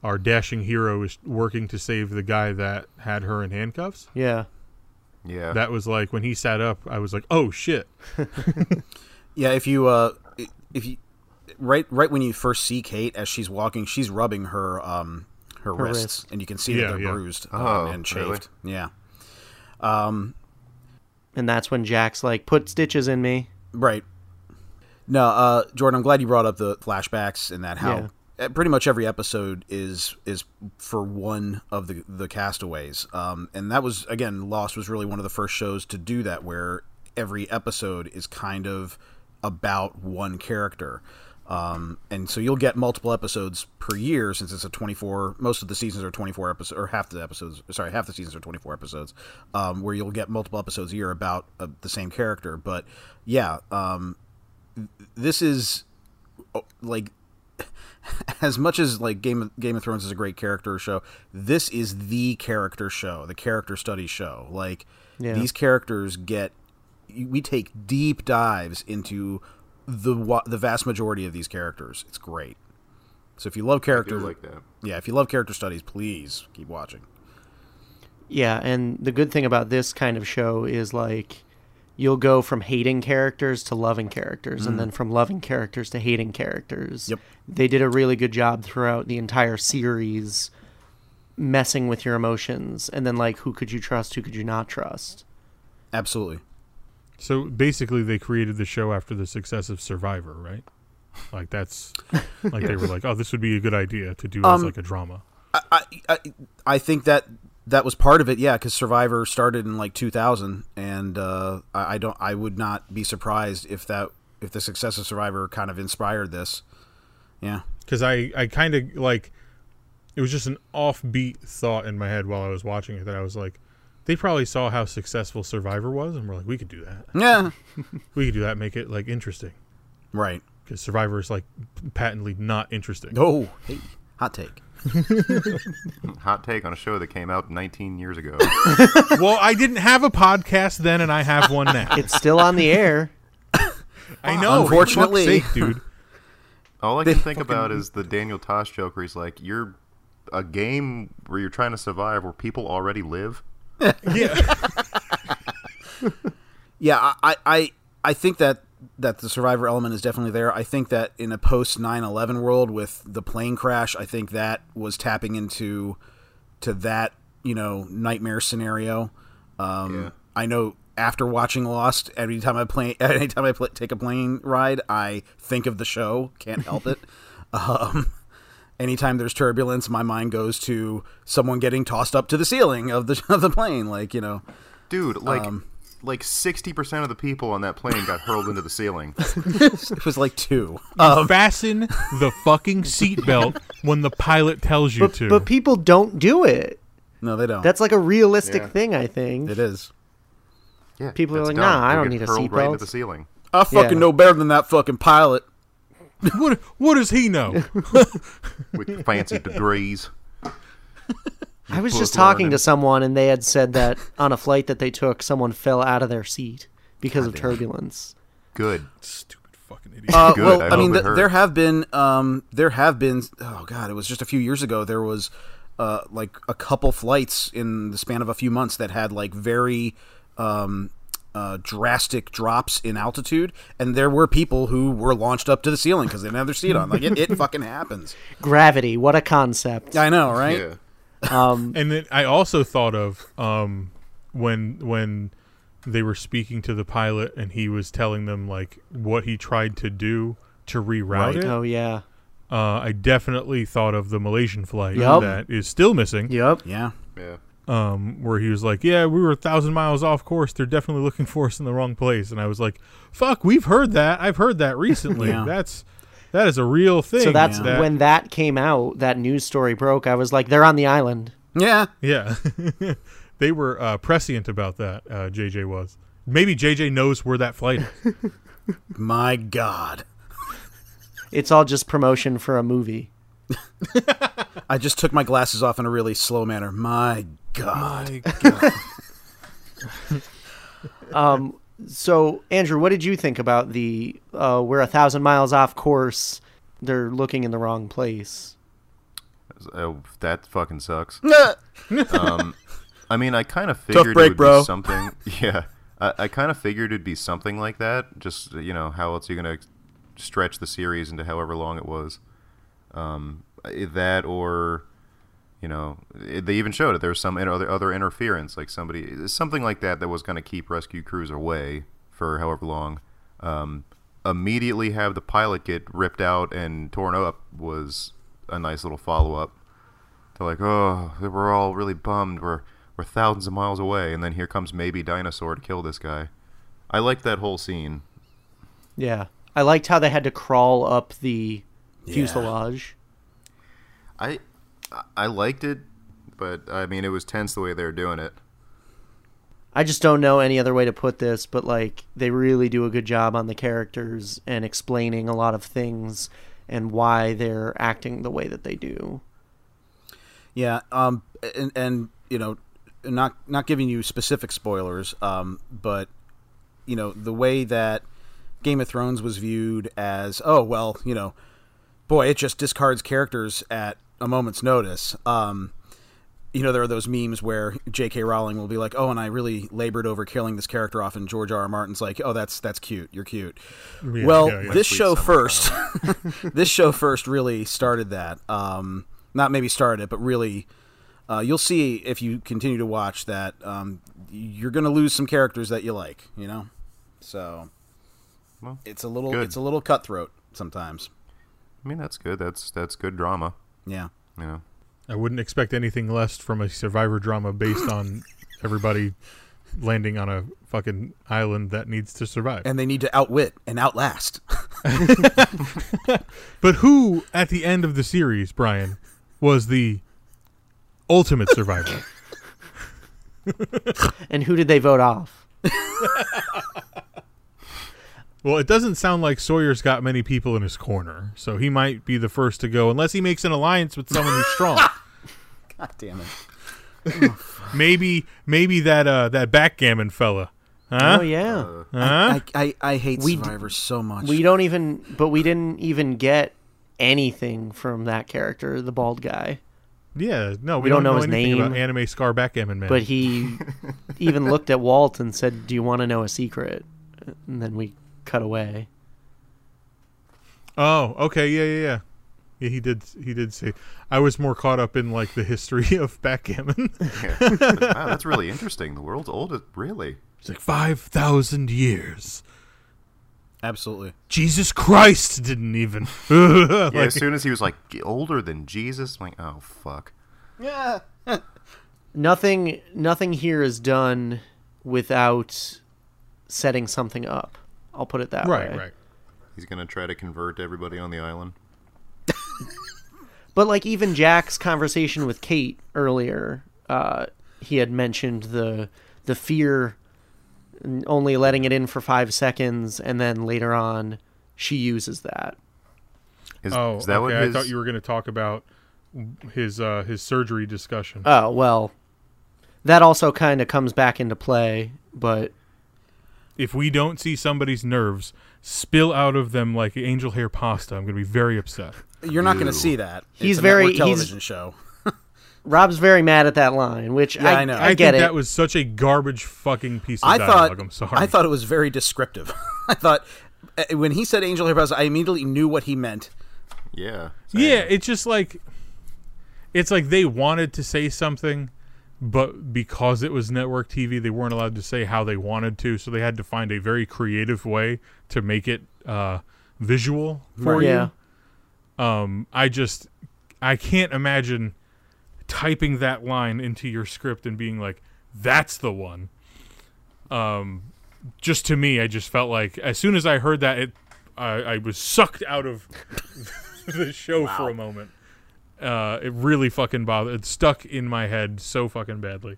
our dashing hero is working to save the guy that had her in handcuffs. Yeah. Yeah. That was like when he sat up, I was like, oh shit. Yeah, if you right when you first see Kate, as she's walking, she's rubbing her wrists, and you can see that they're bruised and chafed. Really? Yeah. And that's when Jack's like, put stitches in me. Right. No, Jordan, I'm glad you brought up the flashbacks and that how pretty much every episode is for one of the castaways. And that was, again, Lost was really one of the first shows to do that, where every episode is kind of about one character. And so you'll get multiple episodes per year, since it's a 24, most of the seasons are 24 episodes, or half the seasons are 24 episodes, where you'll get multiple episodes a year about the same character. But yeah, this is like, as much as like Game of Thrones is a great character show, this is the character show, the character study show. Like these characters we take deep dives into the vast majority of these characters. It's great. So if you love characters like that, if you love character studies, please keep watching. Yeah, and the good thing about this kind of show is like you'll go from hating characters to loving characters, and then from loving characters to hating characters. Yep. They did a really good job throughout the entire series messing with your emotions, and then like who could you trust, who could you not trust. Absolutely. So basically they created the show after the success of Survivor, right? Like that's like they were like, oh, this would be a good idea to do as like a drama. I think that was part of it. Yeah. Because Survivor started in like 2000, and I would not be surprised if the success of Survivor kind of inspired this. Yeah. Cause I kind of like, it was just an offbeat thought in my head while I was watching it that I was like, they probably saw how successful Survivor was, and we're like, we could do that. Yeah. We could do that, make it, like, interesting. Right. Because Survivor is, like, patently not interesting. Oh, hey, hot take. Hot take on a show that came out 19 years ago. Well, I didn't have a podcast then, and I have one now. It's still on the air. I know. Unfortunately. For fuck's sake, dude. All I can think about is the Daniel Tosh joke where he's like, you're a game where you're trying to survive where people already live. Yeah. Yeah, I think that the Survivor element is definitely there. I think that in a post 9/11 world with the plane crash, I think that was tapping into that, nightmare scenario. I know after watching Lost, anytime I take a plane ride, I think of the show. Can't help it. Anytime there's turbulence, my mind goes to someone getting tossed up to the ceiling of the plane, like, Dude, like 60% of the people on that plane got hurled into the ceiling. It was like two. Fasten the fucking seatbelt when the pilot tells you to. But people don't do it. No, they don't. That's like a realistic thing, I think. It is. Yeah, people are like, dumb. I don't need a seatbelt. Right into the ceiling. I fucking know better than that fucking pilot. What does he know? With fancy degrees. I was just talking to someone, and they had said that on a flight that they took, someone fell out of their seat because of turbulence. Good. Stupid fucking idiot. Well, I mean, there have been, oh God, it was just a few years ago, there was like a couple flights in the span of a few months that had like very... drastic drops in altitude, and there were people who were launched up to the ceiling because they didn't have their seat on. Like it fucking happens. Gravity, what a concept! I know, right? Yeah. And then I also thought of when they were speaking to the pilot and he was telling them like what he tried to do to reroute it. Oh yeah. I definitely thought of the Malaysian flight that is still missing. Yep. Yeah. Yeah. Where he was like, yeah, we were 1,000 miles off course. They're definitely looking for us in the wrong place. And I was like, fuck, we've heard that. I've heard that recently. Yeah. That is a real thing. So that's when that came out, that news story broke. I was like, they're on the island. Yeah. Yeah. They were prescient about that. JJ was. Maybe JJ knows where that flight is. My God. It's all just promotion for a movie. I just took my glasses off in a really slow manner. My God. My God. So, Andrew, what did you think about the we're 1,000 miles off course, they're looking in the wrong place? Oh, that fucking sucks. I mean, I kind of figured it would be something. Yeah. I kind of figured it'd be something like that. Just, how else are you going to stretch the series into however long it was? That or, they even showed it. There was some other interference, like something like that was going to keep rescue crews away for however long. immediately have the pilot get ripped out and torn up was a nice little follow-up. They're like, oh, we're all really bummed. We're thousands of miles away, and then here comes Maybe Dinosaur to kill this guy. I liked that whole scene. Yeah. I liked how they had to crawl up the fuselage. I liked it, but, I mean, it was tense the way they were doing it. I just don't know any other way to put this, but, like, they really do a good job on the characters and explaining a lot of things and why they're acting the way that they do. Yeah, and you know, not giving you specific spoilers, but, you know, the way that Game of Thrones was viewed as, oh, well, you know, boy, it just discards characters at a moment's notice. You know, there are those memes where J.K. Rowling will be like, oh, and I really labored over killing this character off, and George R. R. Martin's like, oh, that's cute. You're cute. Yeah, well, yeah, this show first, this show first really started that. Not maybe started it, but really, you'll see if you continue to watch that you're going to lose some characters that you like, you know? So well, it's a little cutthroat sometimes. I mean, that's good. That's good drama. Yeah. You know. I wouldn't expect anything less from a Survivor drama based on everybody landing on a fucking island that needs to survive. And they need to outwit and outlast. But who, at the end of the series, Brian, was the ultimate survivor? And who did they vote off? Well, it doesn't sound like Sawyer's got many people in his corner, so he might be the first to go, unless he makes an alliance with someone who's strong. God damn it! Maybe that backgammon fella. Huh? Oh yeah. I hate Survivor so much. We didn't even get anything from that character, the bald guy. Yeah, no, we don't know his name about anime Scar Backgammon Man. But he even looked at Walt and said, "Do you want to know a secret?" And then we cut away. Oh, okay, yeah. Yeah, he did say. I was more caught up in like the history of backgammon. Yeah. Wow, that's really interesting. The world's oldest, really. It's like 5,000 years. Absolutely. Jesus Christ didn't even. Like, yeah, as soon as he was like older than Jesus, I'm like, oh fuck. Yeah. Nothing here is done without setting something up. I'll put it that way. Right. He's going to try to convert everybody on the island. But, like, even Jack's conversation with Kate earlier, he had mentioned the fear, only letting it in for 5 seconds, and then later on, she uses that. I thought you were going to talk about his surgery discussion. Oh, well, that also kind of comes back into play, but... If we don't see somebody's nerves spill out of them like angel hair pasta, I'm going to be very upset. You're not going to see that. It's a network television show. Rob's very mad at that line, which yeah, I know. I get think it. That was such a garbage fucking piece of dialogue. I'm sorry. I thought it was very descriptive. I thought when he said angel hair pasta, I immediately knew what he meant. Yeah. Same. Yeah. It's just like they wanted to say something. But because it was network TV, they weren't allowed to say how they wanted to, so they had to find a very creative way to make it visual for you. I can't imagine typing that line into your script and being like, that's the one. Just to me, I just felt like as soon as I heard that, I was sucked out of the show for a moment. It really fucking bothered. It stuck in my head so fucking badly.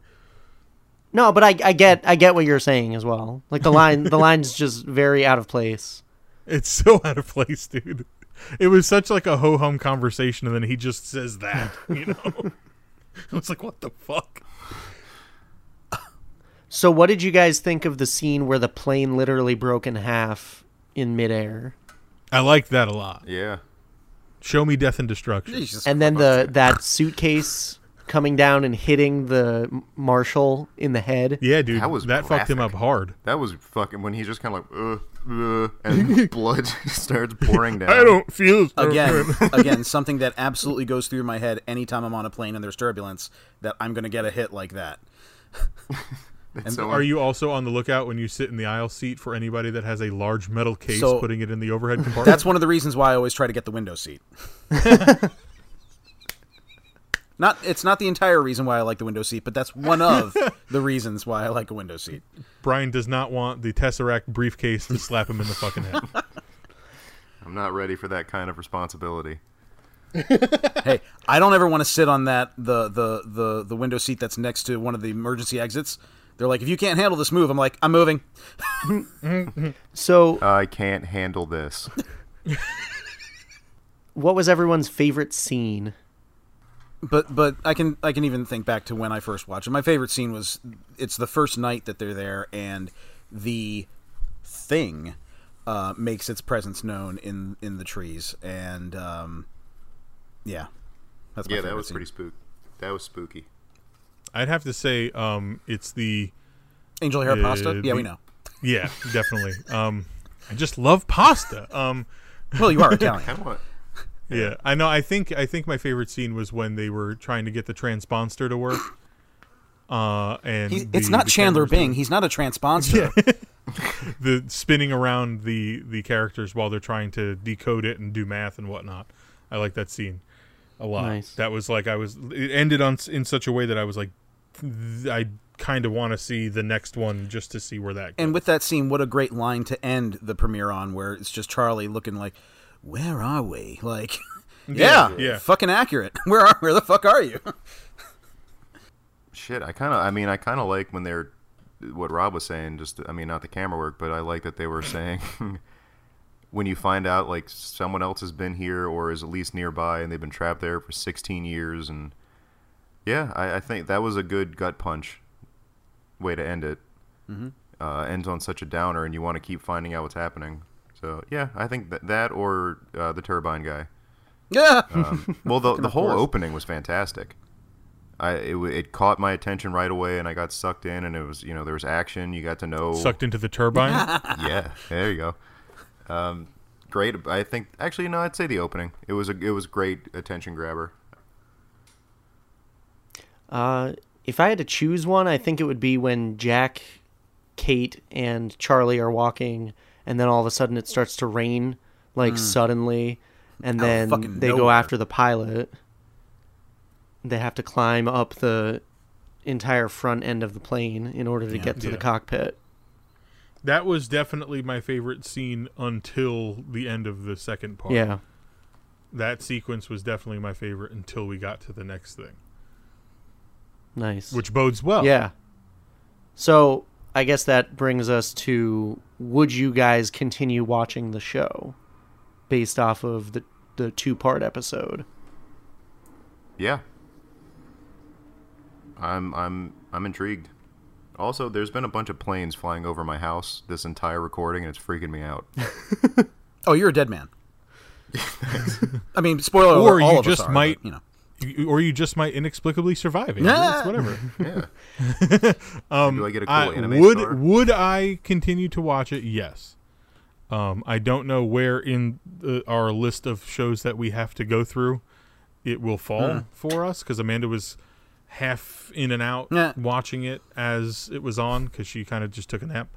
No, but I get what you're saying as well. Like the line's just very out of place. It's so out of place, dude. It was such like a ho-hum conversation, and then he just says that, you know? I was like, what the fuck? So what did you guys think of the scene where the plane literally broke in half in midair? I liked that a lot. Yeah. Show me death and destruction. Jesus and then that suitcase coming down and hitting the marshal in the head. Yeah, dude. That fucked him up hard. That was fucking when he's just kind of like, and blood starts pouring down. I don't feel Again, something that absolutely goes through my head anytime I'm on a plane and there's turbulence, that I'm going to get a hit like that. And so are you also on the lookout when you sit in the aisle seat for anybody that has a large metal case putting it in the overhead compartment? That's one of the reasons why I always try to get the window seat. It's not the entire reason why I like the window seat, but that's one of the reasons why I like a window seat. Brian does not want the Tesseract briefcase to slap him in the fucking head. I'm not ready for that kind of responsibility. Hey, I don't ever want to sit on that the window seat that's next to one of the emergency exits. They're like, if you can't handle this move, I'm like, I'm moving. So I can't handle this. What was everyone's favorite scene? But I can even think back to when I first watched it. My favorite scene was, it's the first night that they're there, and the thing makes its presence known in the trees, and yeah, that's my favorite. Yeah, that was pretty spooky. That was spooky. I'd have to say it's the angel hair pasta. Yeah, we know. Yeah, definitely. I just love pasta. Well, you are Italian. Yeah, I know. I think my favorite scene was when they were trying to get the transponster to work. And it's not Chandler Bing. He's not a transponster. Yeah. The spinning around the characters while they're trying to decode it and do math and whatnot. I like that scene a lot. Nice. That was like it ended in such a way that I was like, I kind of want to see the next one just to see where that goes. And with that scene, what a great line to end the premiere on, where it's just Charlie looking like, where are we? Like, yeah, fucking accurate. Where the fuck are you? Shit, I kind of like when they're, what Rob was saying, just, I mean, not the camera work, but I like that they were saying when you find out, like, someone else has been here or is at least nearby and they've been trapped there for 16 years. And yeah, I think that was a good gut punch way to end it. Mm-hmm. Ends on such a downer and you want to keep finding out what's happening. So, yeah, I think that or the turbine guy. Yeah. Well, the whole opening was fantastic. It caught my attention right away, and I got sucked in, and it was, you know, there was action. You got to know. Sucked into the turbine? Yeah. There you go. Great. I think, actually, no, I'd say the opening. It was great attention grabber. If I had to choose one, I think it would be when Jack, Kate, and Charlie are walking, and then all of a sudden it starts to rain, like, suddenly. And then they go after the pilot. They have to climb up the entire front end of the plane in order to get to the cockpit. That was definitely my favorite scene until the end of the second part. Yeah. That sequence was definitely my favorite until we got to the next thing. Nice. Which bodes well. Yeah. So I guess that brings us to, would you guys continue watching the show based off of the two-part episode? Yeah. I'm intrigued. Also, there's been a bunch of planes flying over my house this entire recording, and it's freaking me out. Oh, you're a dead man. I mean, spoiler alert, or you just might, you know. Or you just might inexplicably survive it. Yeah. It's whatever. Yeah. Do I get a cool anime star? Would I continue to watch it? Yes. I don't know where in our list of shows that we have to go through it will fall for us, because Amanda was half in and out watching it as it was on, because she kind of just took a nap.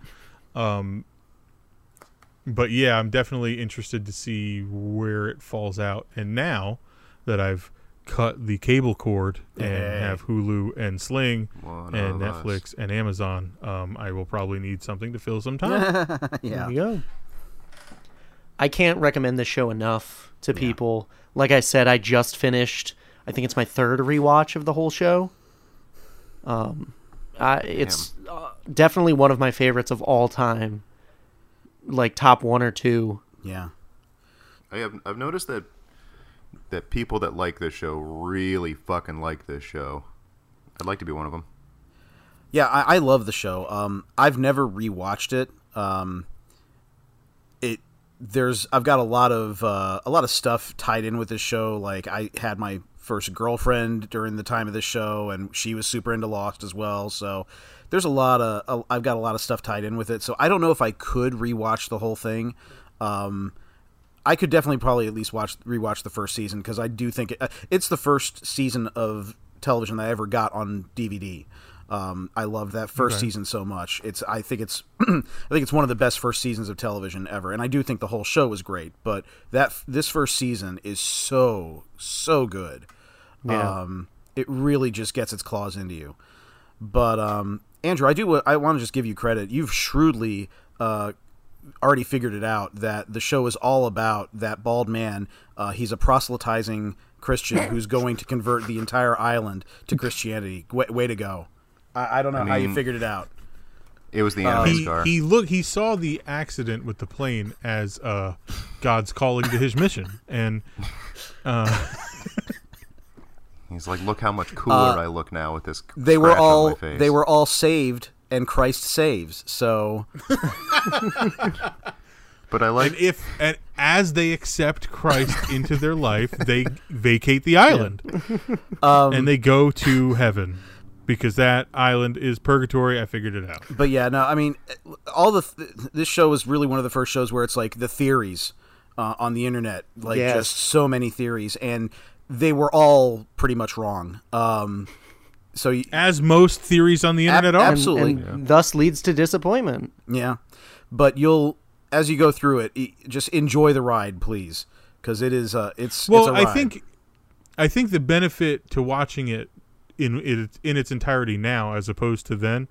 But yeah, I'm definitely interested to see where it falls out. And now that I've cut the cable cord and have Hulu and Sling and Netflix and Amazon, I will probably need something to fill some time. Yeah. There you go. I can't recommend this show enough to people. Like I said, I just finished, I think it's my third rewatch of the whole show. It's definitely one of my favorites of all time, like top one or two. Yeah. I've noticed that people that like this show really fucking like this show. I'd like to be one of them. Yeah, I love the show. I've never rewatched it. I've got a lot of stuff tied in with this show. Like, I had my first girlfriend during the time of this show, and she was super into Lost as well. So there's I've got a lot of stuff tied in with it. So I don't know if I could rewatch the whole thing. I could definitely probably at least rewatch the first season, because I do think it's the first season of television that I ever got on DVD. I loved that first season so much. I think it's I think it's one of the best first seasons of television ever, and I do think the whole show was great, but that this first season is so good. Yeah. It really just gets its claws into you. But Andrew, I want to just give you credit. You've shrewdly already figured it out that the show is all about that bald man. He's a proselytizing Christian who's going to convert the entire island to Christianity. Way to go. I don't know how you figured it out. It was the anime star. He saw the accident with the plane as God's calling to his mission. And he's like, look how much cooler I look now with this scratch on my face. They were all saved, and Christ saves. So, but I like and as they accept Christ into their life, they vacate the island, and they go to heaven because that island is purgatory. I figured it out. But yeah, no, I mean, this show is really one of the first shows where it's like the theories on the internet, like just so many theories and. They were all pretty much wrong. So as most theories on the internet are, absolutely, and thus leads to disappointment. Yeah, but as you go through it, just enjoy the ride, please, because it is it's a ride. I think the benefit to watching it in its entirety now, as opposed to then,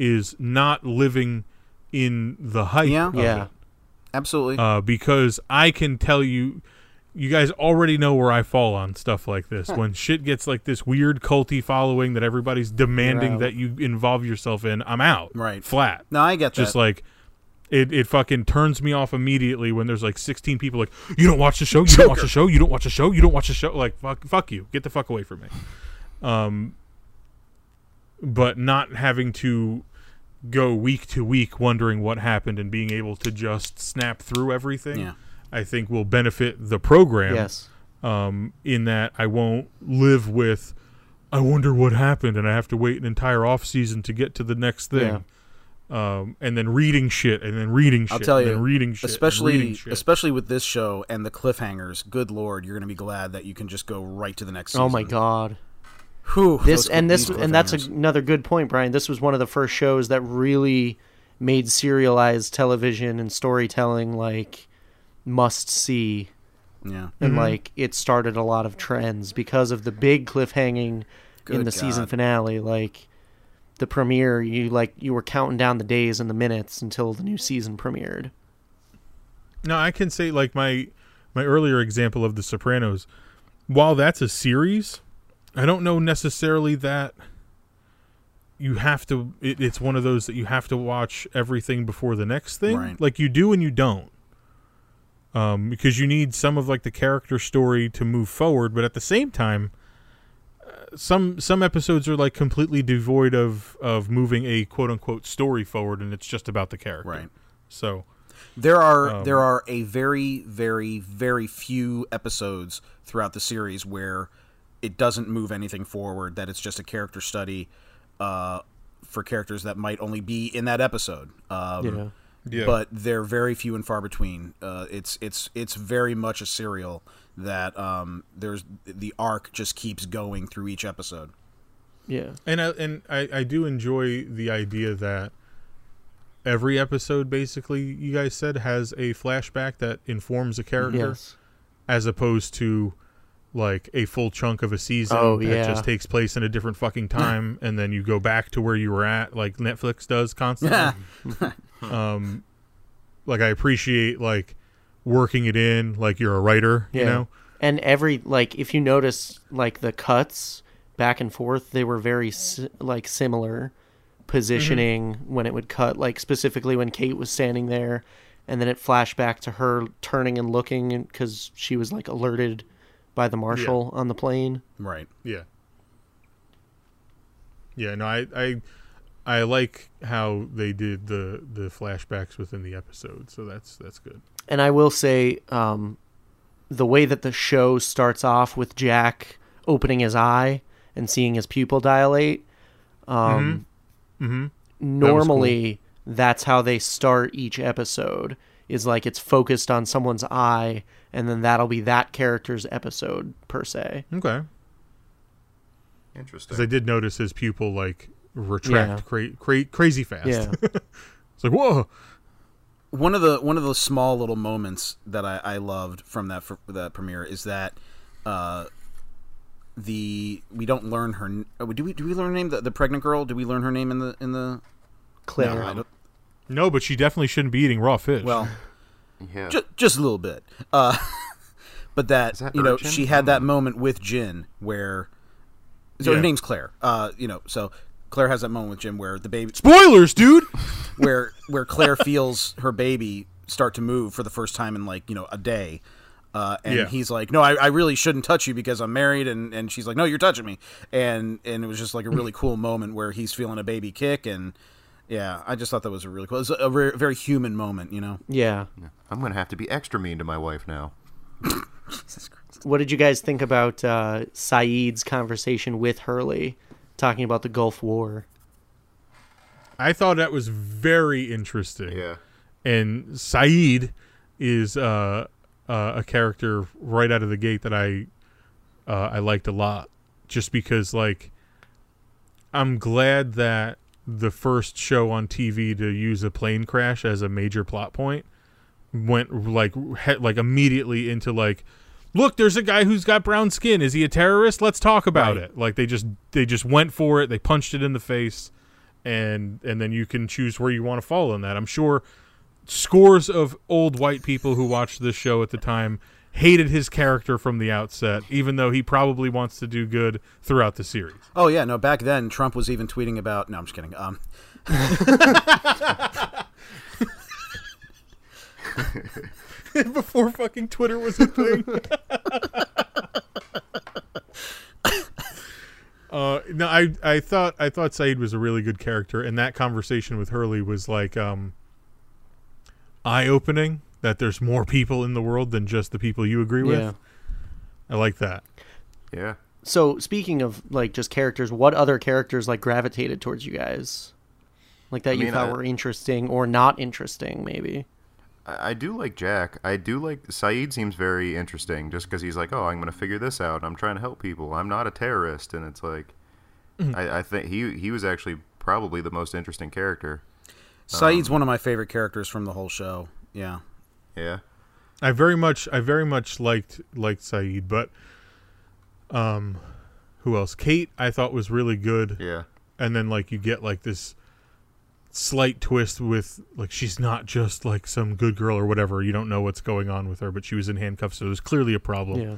is not living in the hype. Yeah, absolutely. Because I can tell you. You guys already know where I fall on stuff like this. When shit gets like this weird culty following that everybody's demanding that you involve yourself in, I'm out. Right. Flat. No, I get that. Just like it fucking turns me off immediately when there's like 16 people like, you don't watch the show, you don't watch the show, you don't watch the show, you don't watch the show. Like, fuck you. Get the fuck away from me. But not having to go week to week wondering what happened and being able to just snap through everything. Yeah. I think will benefit the program. Yes. In that I won't live with, I wonder what happened, and I have to wait an entire off season to get to the next thing, and then reading shit, and then reading shit. I'll tell you, and then reading shit, especially with this show and the cliffhangers. Good lord, you're going to be glad that you can just go right to the next season. Oh my god. Whew, this that's another good point, Brian. This was one of the first shows that really made serialized television and storytelling like. Must see, and like it started a lot of trends because of the big cliffhanging in the season finale. Like the premiere, you were counting down the days and the minutes until the new season premiered. No, I can say like my earlier example of The Sopranos. While that's a series, I don't know necessarily that you have to. It's one of those that you have to watch everything before the next thing, right. Like you do and you don't. Because you need some of like the character story to move forward, but at the same time, some episodes are like completely devoid of moving a quote unquote story forward, and it's just about the character. Right. So there are a very very very few episodes throughout the series where it doesn't move anything forward. That it's just a character study for characters that might only be in that episode. Yeah. Yeah. But they're very few and far between. It's very much a serial that there's the arc just keeps going through each episode. Yeah, and I do enjoy the idea that every episode, basically, you guys said, has a flashback that informs a character, as opposed to like a full chunk of a season that just takes place in a different fucking time, and then you go back to where you were at, like Netflix does constantly. Like I appreciate like working it in, like you're a writer, you know. And every like, if you notice, like the cuts back and forth, they were very like similar positioning when it would cut, like specifically when Kate was standing there, and then it flashed back to her turning and looking because she was like alerted by the marshal on the plane. Right. Yeah. Yeah. No, I like how they did the flashbacks within the episode, so that's good. And I will say, the way that the show starts off with Jack opening his eye and seeing his pupil dilate, normally that that's how they start each episode, is like it's focused on someone's eye, and then that'll be that character's episode, per se. Okay. Interesting. Because I did notice his pupil, like... retract crazy fast. Yeah. It's like, whoa. One of the small little moments that I loved from that premiere is that we don't learn her. Do we learn her name? The pregnant girl. Do we learn her name in the Claire? No, but she definitely shouldn't be eating raw fish. Well, yeah, just a little bit. But that you know, urchin? She had that moment with Jin where. So her name's Claire. So Claire has that moment with Jim where the baby... Spoilers, dude! Where Claire feels her baby start to move for the first time in, a day. And he's like, no, I really shouldn't touch you because I'm married. And she's like, no, you're touching me. And it was just, a really cool moment where he's feeling a baby kick. And, yeah, I just thought that was a really cool... It was a very human moment, you know? Yeah. I'm going to have to be extra mean to my wife now. Jesus Christ. What did you guys think about Saeed's conversation with Hurley? Talking about the Gulf War. I thought that was very interesting. Yeah. And Saeed is a character right out of the gate that I liked a lot. Just because, I'm glad that the first show on TV to use a plane crash as a major plot point went, immediately into, look, there's a guy who's got brown skin. Is he a terrorist? Let's talk about it. They just went for it. They punched it in the face, and then you can choose where you want to fall on that. I'm sure scores of old white people who watched this show at the time hated his character from the outset, even though he probably wants to do good throughout the series. Oh yeah, no. Back then, Trump was even tweeting about. No, I'm just kidding. Before fucking Twitter was a thing. No, I thought Saeed was a really good character, and that conversation with Hurley was eye-opening, that there's more people in the world than just the people you agree with. Yeah. I like that. Yeah. So speaking of just characters, what other characters gravitated towards you guys? You thought were interesting or not interesting, maybe. I do like Jack. I do like... Saeed seems very interesting just because he's I'm going to figure this out. I'm trying to help people. I'm not a terrorist. And it's I think he was actually probably the most interesting character. Saeed's one of my favorite characters from the whole show. Yeah. Yeah. I very much liked Saeed, but who else? Kate, I thought was really good. Yeah. And then you get this... slight twist with she's not just some good girl or whatever. You don't know what's going on with her, but she was in handcuffs, so there's clearly a problem. Yeah.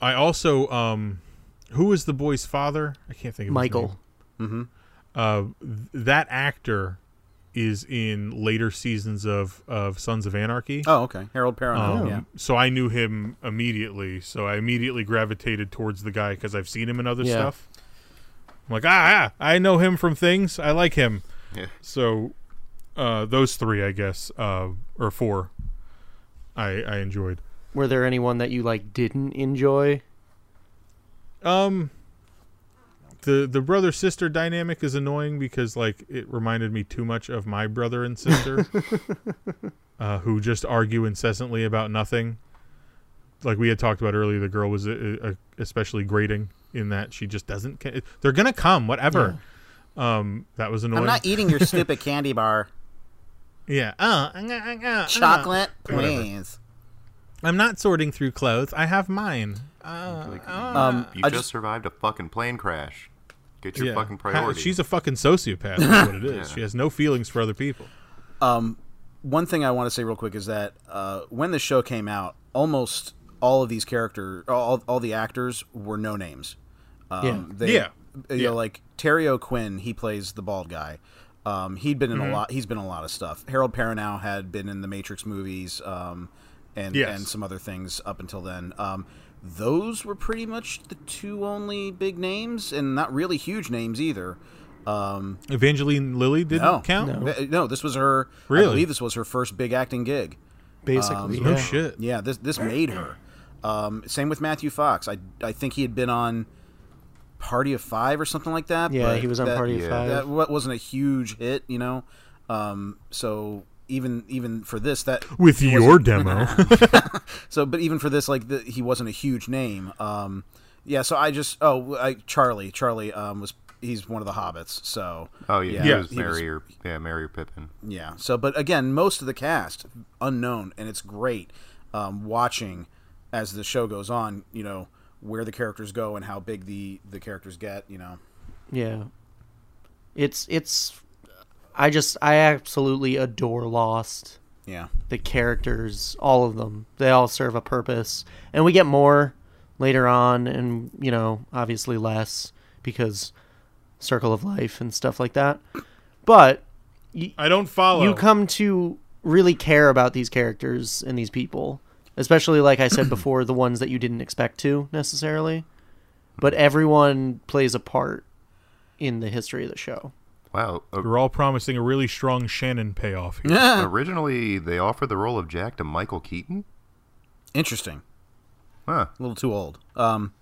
I also who was the boy's father? I can't think of Michael. His name. Mm-hmm. That actor is in later seasons of Sons of Anarchy. Oh, okay, Harold Perrineau. Yeah. So I knew him immediately. So I immediately gravitated towards the guy because I've seen him in other stuff. I'm I know him from things. I like him. Yeah. So, those three, I guess, or four, I enjoyed. Were there anyone that you didn't enjoy? The brother sister dynamic is annoying because it reminded me too much of my brother and sister, who just argue incessantly about nothing. Like we had talked about earlier, the girl was especially grating in that she just doesn't. They're gonna come, whatever. Yeah. That was annoying. I'm not eating your stupid candy bar. Yeah. Chocolate, please. I'm not sorting through clothes. I have mine. I just survived a fucking plane crash. Get your fucking priority. She's a fucking sociopath. That's what it is. Yeah. She has no feelings for other people. One thing I want to say real quick is that when the show came out, almost all of these characters, all the actors were no names. Terry O'Quinn, he plays the bald guy. He'd been in a lot. He's been in a lot of stuff. Harold Perrineau had been in the Matrix movies, and some other things up until then. Those were pretty much the two only big names, and not really huge names either. Evangeline Lilly didn't count. No, this was her. Really? I believe this was her first big acting gig. Basically, no shit. Yeah, this made her. Same with Matthew Fox. I think he had been on Party of Five or something like that. Yeah, but he was on Party of Five. That wasn't a huge hit, you know. So even for this, that with your demo. So, but even for this, he wasn't a huge name. So I Charlie was he's one of the hobbits. So Merry or Pippin. Yeah. So, but again, most of the cast unknown, and it's great watching as the show goes on. You know where the characters go and how big the characters get. You know. Yeah. It's. I absolutely adore Lost. Yeah. The characters, all of them, they all serve a purpose, and we get more later on, and you know, obviously less because circle of life and stuff like that. But I don't follow. You come to really care about these characters and these people, especially like I said before, the ones that you didn't expect to necessarily. But everyone plays a part in the history of the show. Wow. We're all promising a really strong Shannon payoff here. Yeah. Originally, they offered the role of Jack to Michael Keaton. Interesting. Huh. A little too old. I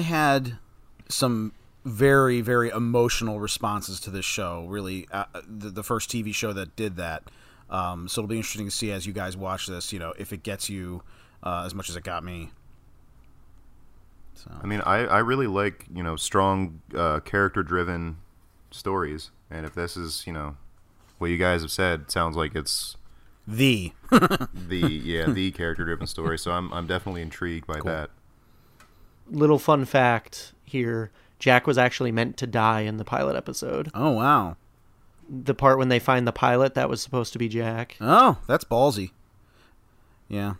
had some very, very emotional responses to this show, really, the first TV show that did that. So it'll be interesting to see as you guys watch this, you know, if it gets you as much as it got me. So. I mean, I really like, you know, strong character-driven stories, and if this is, you know, what you guys have said, it sounds like it's the character-driven story. So I'm definitely intrigued by that. Little fun fact here: Jack was actually meant to die in the pilot episode. Oh wow! The part when they find the pilot that was supposed to be Jack. Oh, that's ballsy. Yeah,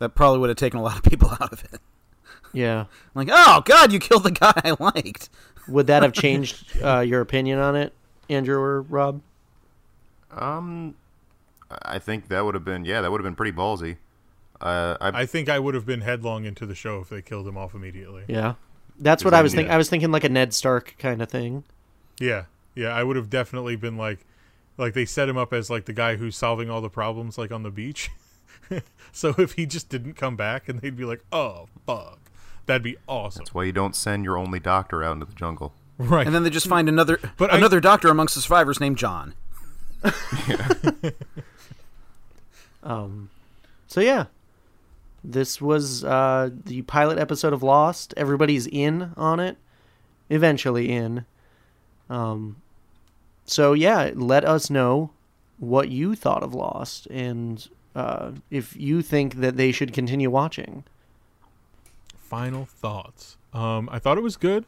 that probably would have taken a lot of people out of it. Yeah. Like, oh, God, you killed the guy I liked. Would that have changed your opinion on it, Andrew or Rob? I think that would have been, pretty ballsy. I think I would have been headlong into the show if they killed him off immediately. Yeah. That's what I was thinking. I was thinking like a Ned Stark kind of thing. Yeah. Yeah, I would have definitely been like they set him up as like the guy who's solving all the problems like on the beach. So if he just didn't come back, and they'd be like, oh, fuck. That'd be awesome. That's why you don't send your only doctor out into the jungle. Right. And then they just find another doctor amongst the survivors named John. Yeah. So, yeah. This was the pilot episode of Lost. Everybody's in on it. Eventually in. So, yeah, let us know what you thought of Lost and if you think that they should continue watching. Final thoughts. I thought it was good.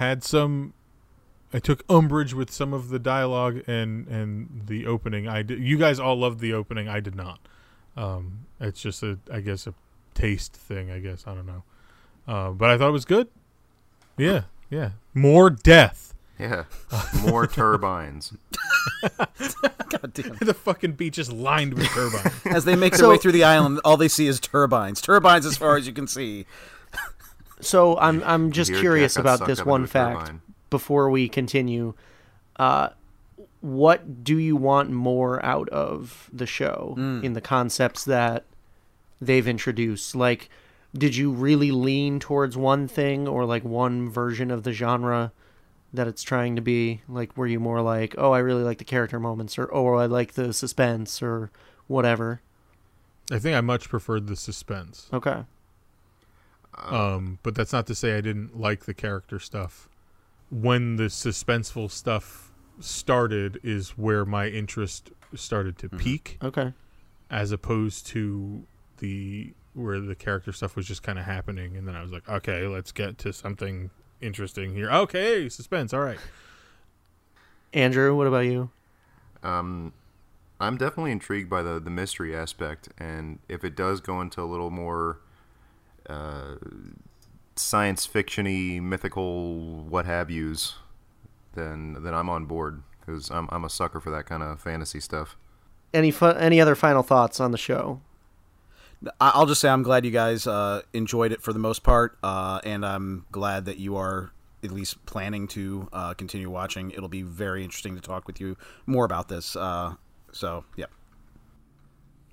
I took umbrage with some of the dialogue and the opening. You guys all loved the opening. I did not. It's just a taste thing, I guess. I don't know. But I thought it was good. Yeah. Yeah. More death. Yeah. More turbines. God damn. The fucking beach is lined with turbines. As they make their way through the island, all they see is turbines. Turbines as far as you can see. So I'm just curious about this one fact before we continue. What do you want more out of the show in the concepts that they've introduced? Like, did you really lean towards one thing or like one version of the genre that it's trying to be? Like, were you more like, oh, I really like the character moments, or oh, I like the suspense or whatever? I think I much preferred the suspense. Okay. But that's not to say I didn't like the character stuff. When the suspenseful stuff started is where my interest started to peak. Okay. As opposed to where the character stuff was just kind of happening, and then I was like, okay, let's get to something interesting here. Okay, suspense. All right. Andrew, what about you? I'm definitely intrigued by the mystery aspect, and if it does go into a little more science fiction-y, mythical, what have yous, then I'm on board, because I'm a sucker for that kind of fantasy stuff. Any other final thoughts on the show? I'll just say I'm glad you guys enjoyed it for the most part, and I'm glad that you are at least planning to continue watching. It'll be very interesting to talk with you more about this. So, yeah.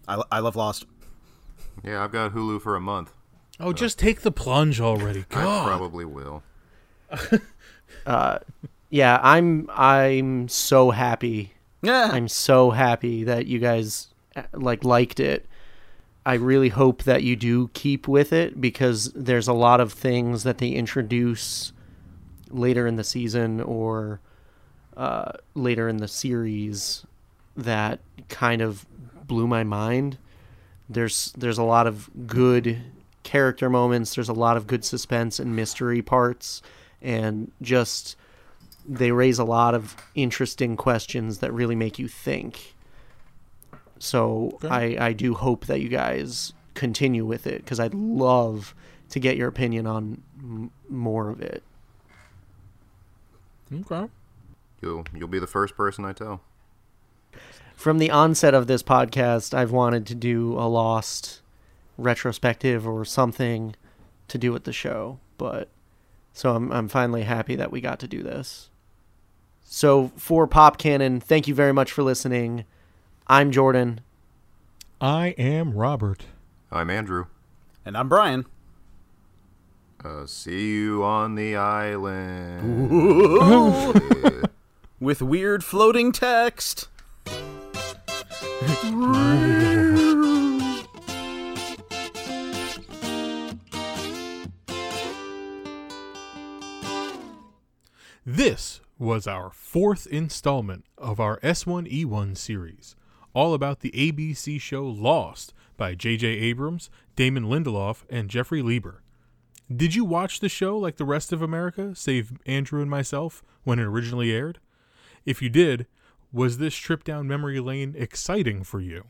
I love Lost. Yeah, I've got Hulu for a month. Oh, just take the plunge already. God. I probably will. Yeah, I'm so happy. Yeah. I'm so happy that you guys liked it. I really hope that you do keep with it, because there's a lot of things that they introduce later in the season or later in the series that kind of blew my mind. There's a lot of good character moments. There's a lot of good suspense and mystery parts, and just they raise a lot of interesting questions that really make you think. So I do hope that you guys continue with it, because I'd love to get your opinion on more of it. Okay. You'll be the first person I tell. From the onset of this podcast, I've wanted to do a Lost retrospective or something to do with the show, but so I'm finally happy that we got to do this. So for Pop Cannon, thank you very much for listening. I'm Jordan. I am Robert. I'm Andrew. And I'm Brian. See you on the island. With weird floating text. This was our fourth installment of our S1E1 series, all about the ABC show Lost by J.J. Abrams, Damon Lindelof, and Jeffrey Lieber. Did you watch the show like the rest of America, save Andrew and myself, when it originally aired? If you did, was this trip down memory lane exciting for you?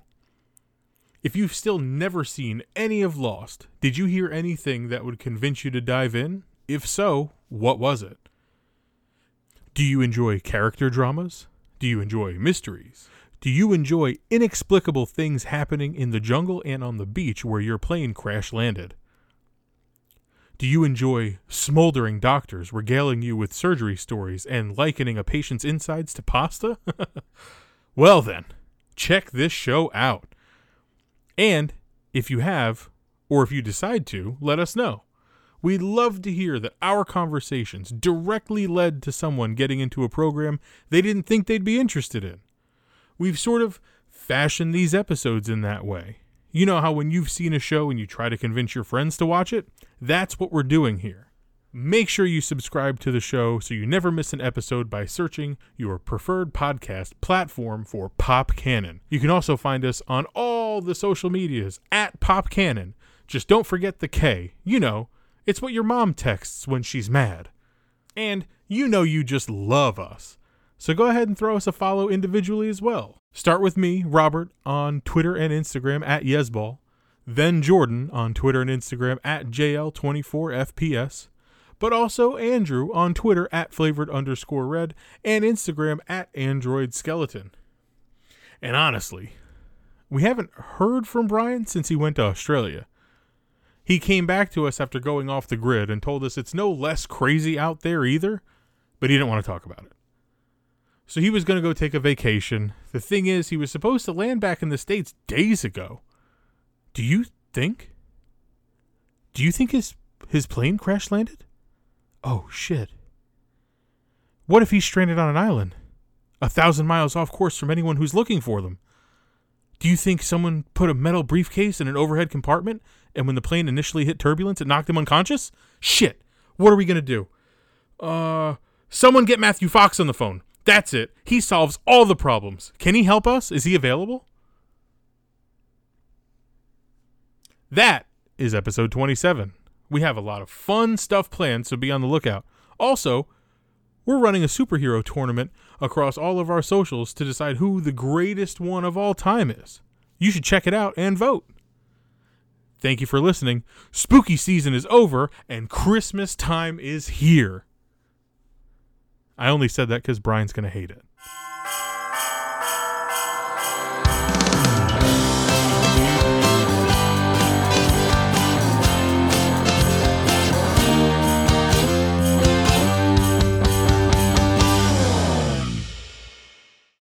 If you've still never seen any of Lost, did you hear anything that would convince you to dive in? If so, what was it? Do you enjoy character dramas? Do you enjoy mysteries? Do you enjoy inexplicable things happening in the jungle and on the beach where your plane crash landed? Do you enjoy smoldering doctors regaling you with surgery stories and likening a patient's insides to pasta? Well then, check this show out. And if you have, or if you decide to, let us know. We'd love to hear that our conversations directly led to someone getting into a program they didn't think they'd be interested in. We've sort of fashioned these episodes in that way. You know how when you've seen a show and you try to convince your friends to watch it? That's what we're doing here. Make sure you subscribe to the show so you never miss an episode by searching your preferred podcast platform for Pop Cannon. You can also find us on all the social medias at Pop Cannon. Just don't forget the K. You know, it's what your mom texts when she's mad. And you know you just love us. So go ahead and throw us a follow individually as well. Start with me, Robert, on Twitter and Instagram at Yesball, then Jordan on Twitter and Instagram at JL24FPS, but also Andrew on Twitter at flavored_red and Instagram at AndroidSkeleton. And honestly, we haven't heard from Brian since he went to Australia. He came back to us after going off the grid and told us it's no less crazy out there either, but he didn't want to talk about it. So he was going to go take a vacation. The thing is, he was supposed to land back in the States days ago. Do you think his plane crash landed? Oh, shit. What if he's stranded on an island, 1,000 miles off course from anyone who's looking for them? Do you think someone put a metal briefcase in an overhead compartment, and when the plane initially hit turbulence, it knocked him unconscious? Shit. What are we going to do? Someone get Matthew Fox on the phone. That's it. He solves all the problems. Can he help us? Is he available? That is episode 27. We have a lot of fun stuff planned, so be on the lookout. Also, we're running a superhero tournament across all of our socials to decide who the greatest one of all time is. You should check it out and vote. Thank you for listening. Spooky season is over, and Christmas time is here. I only said that because Brian's going to hate it.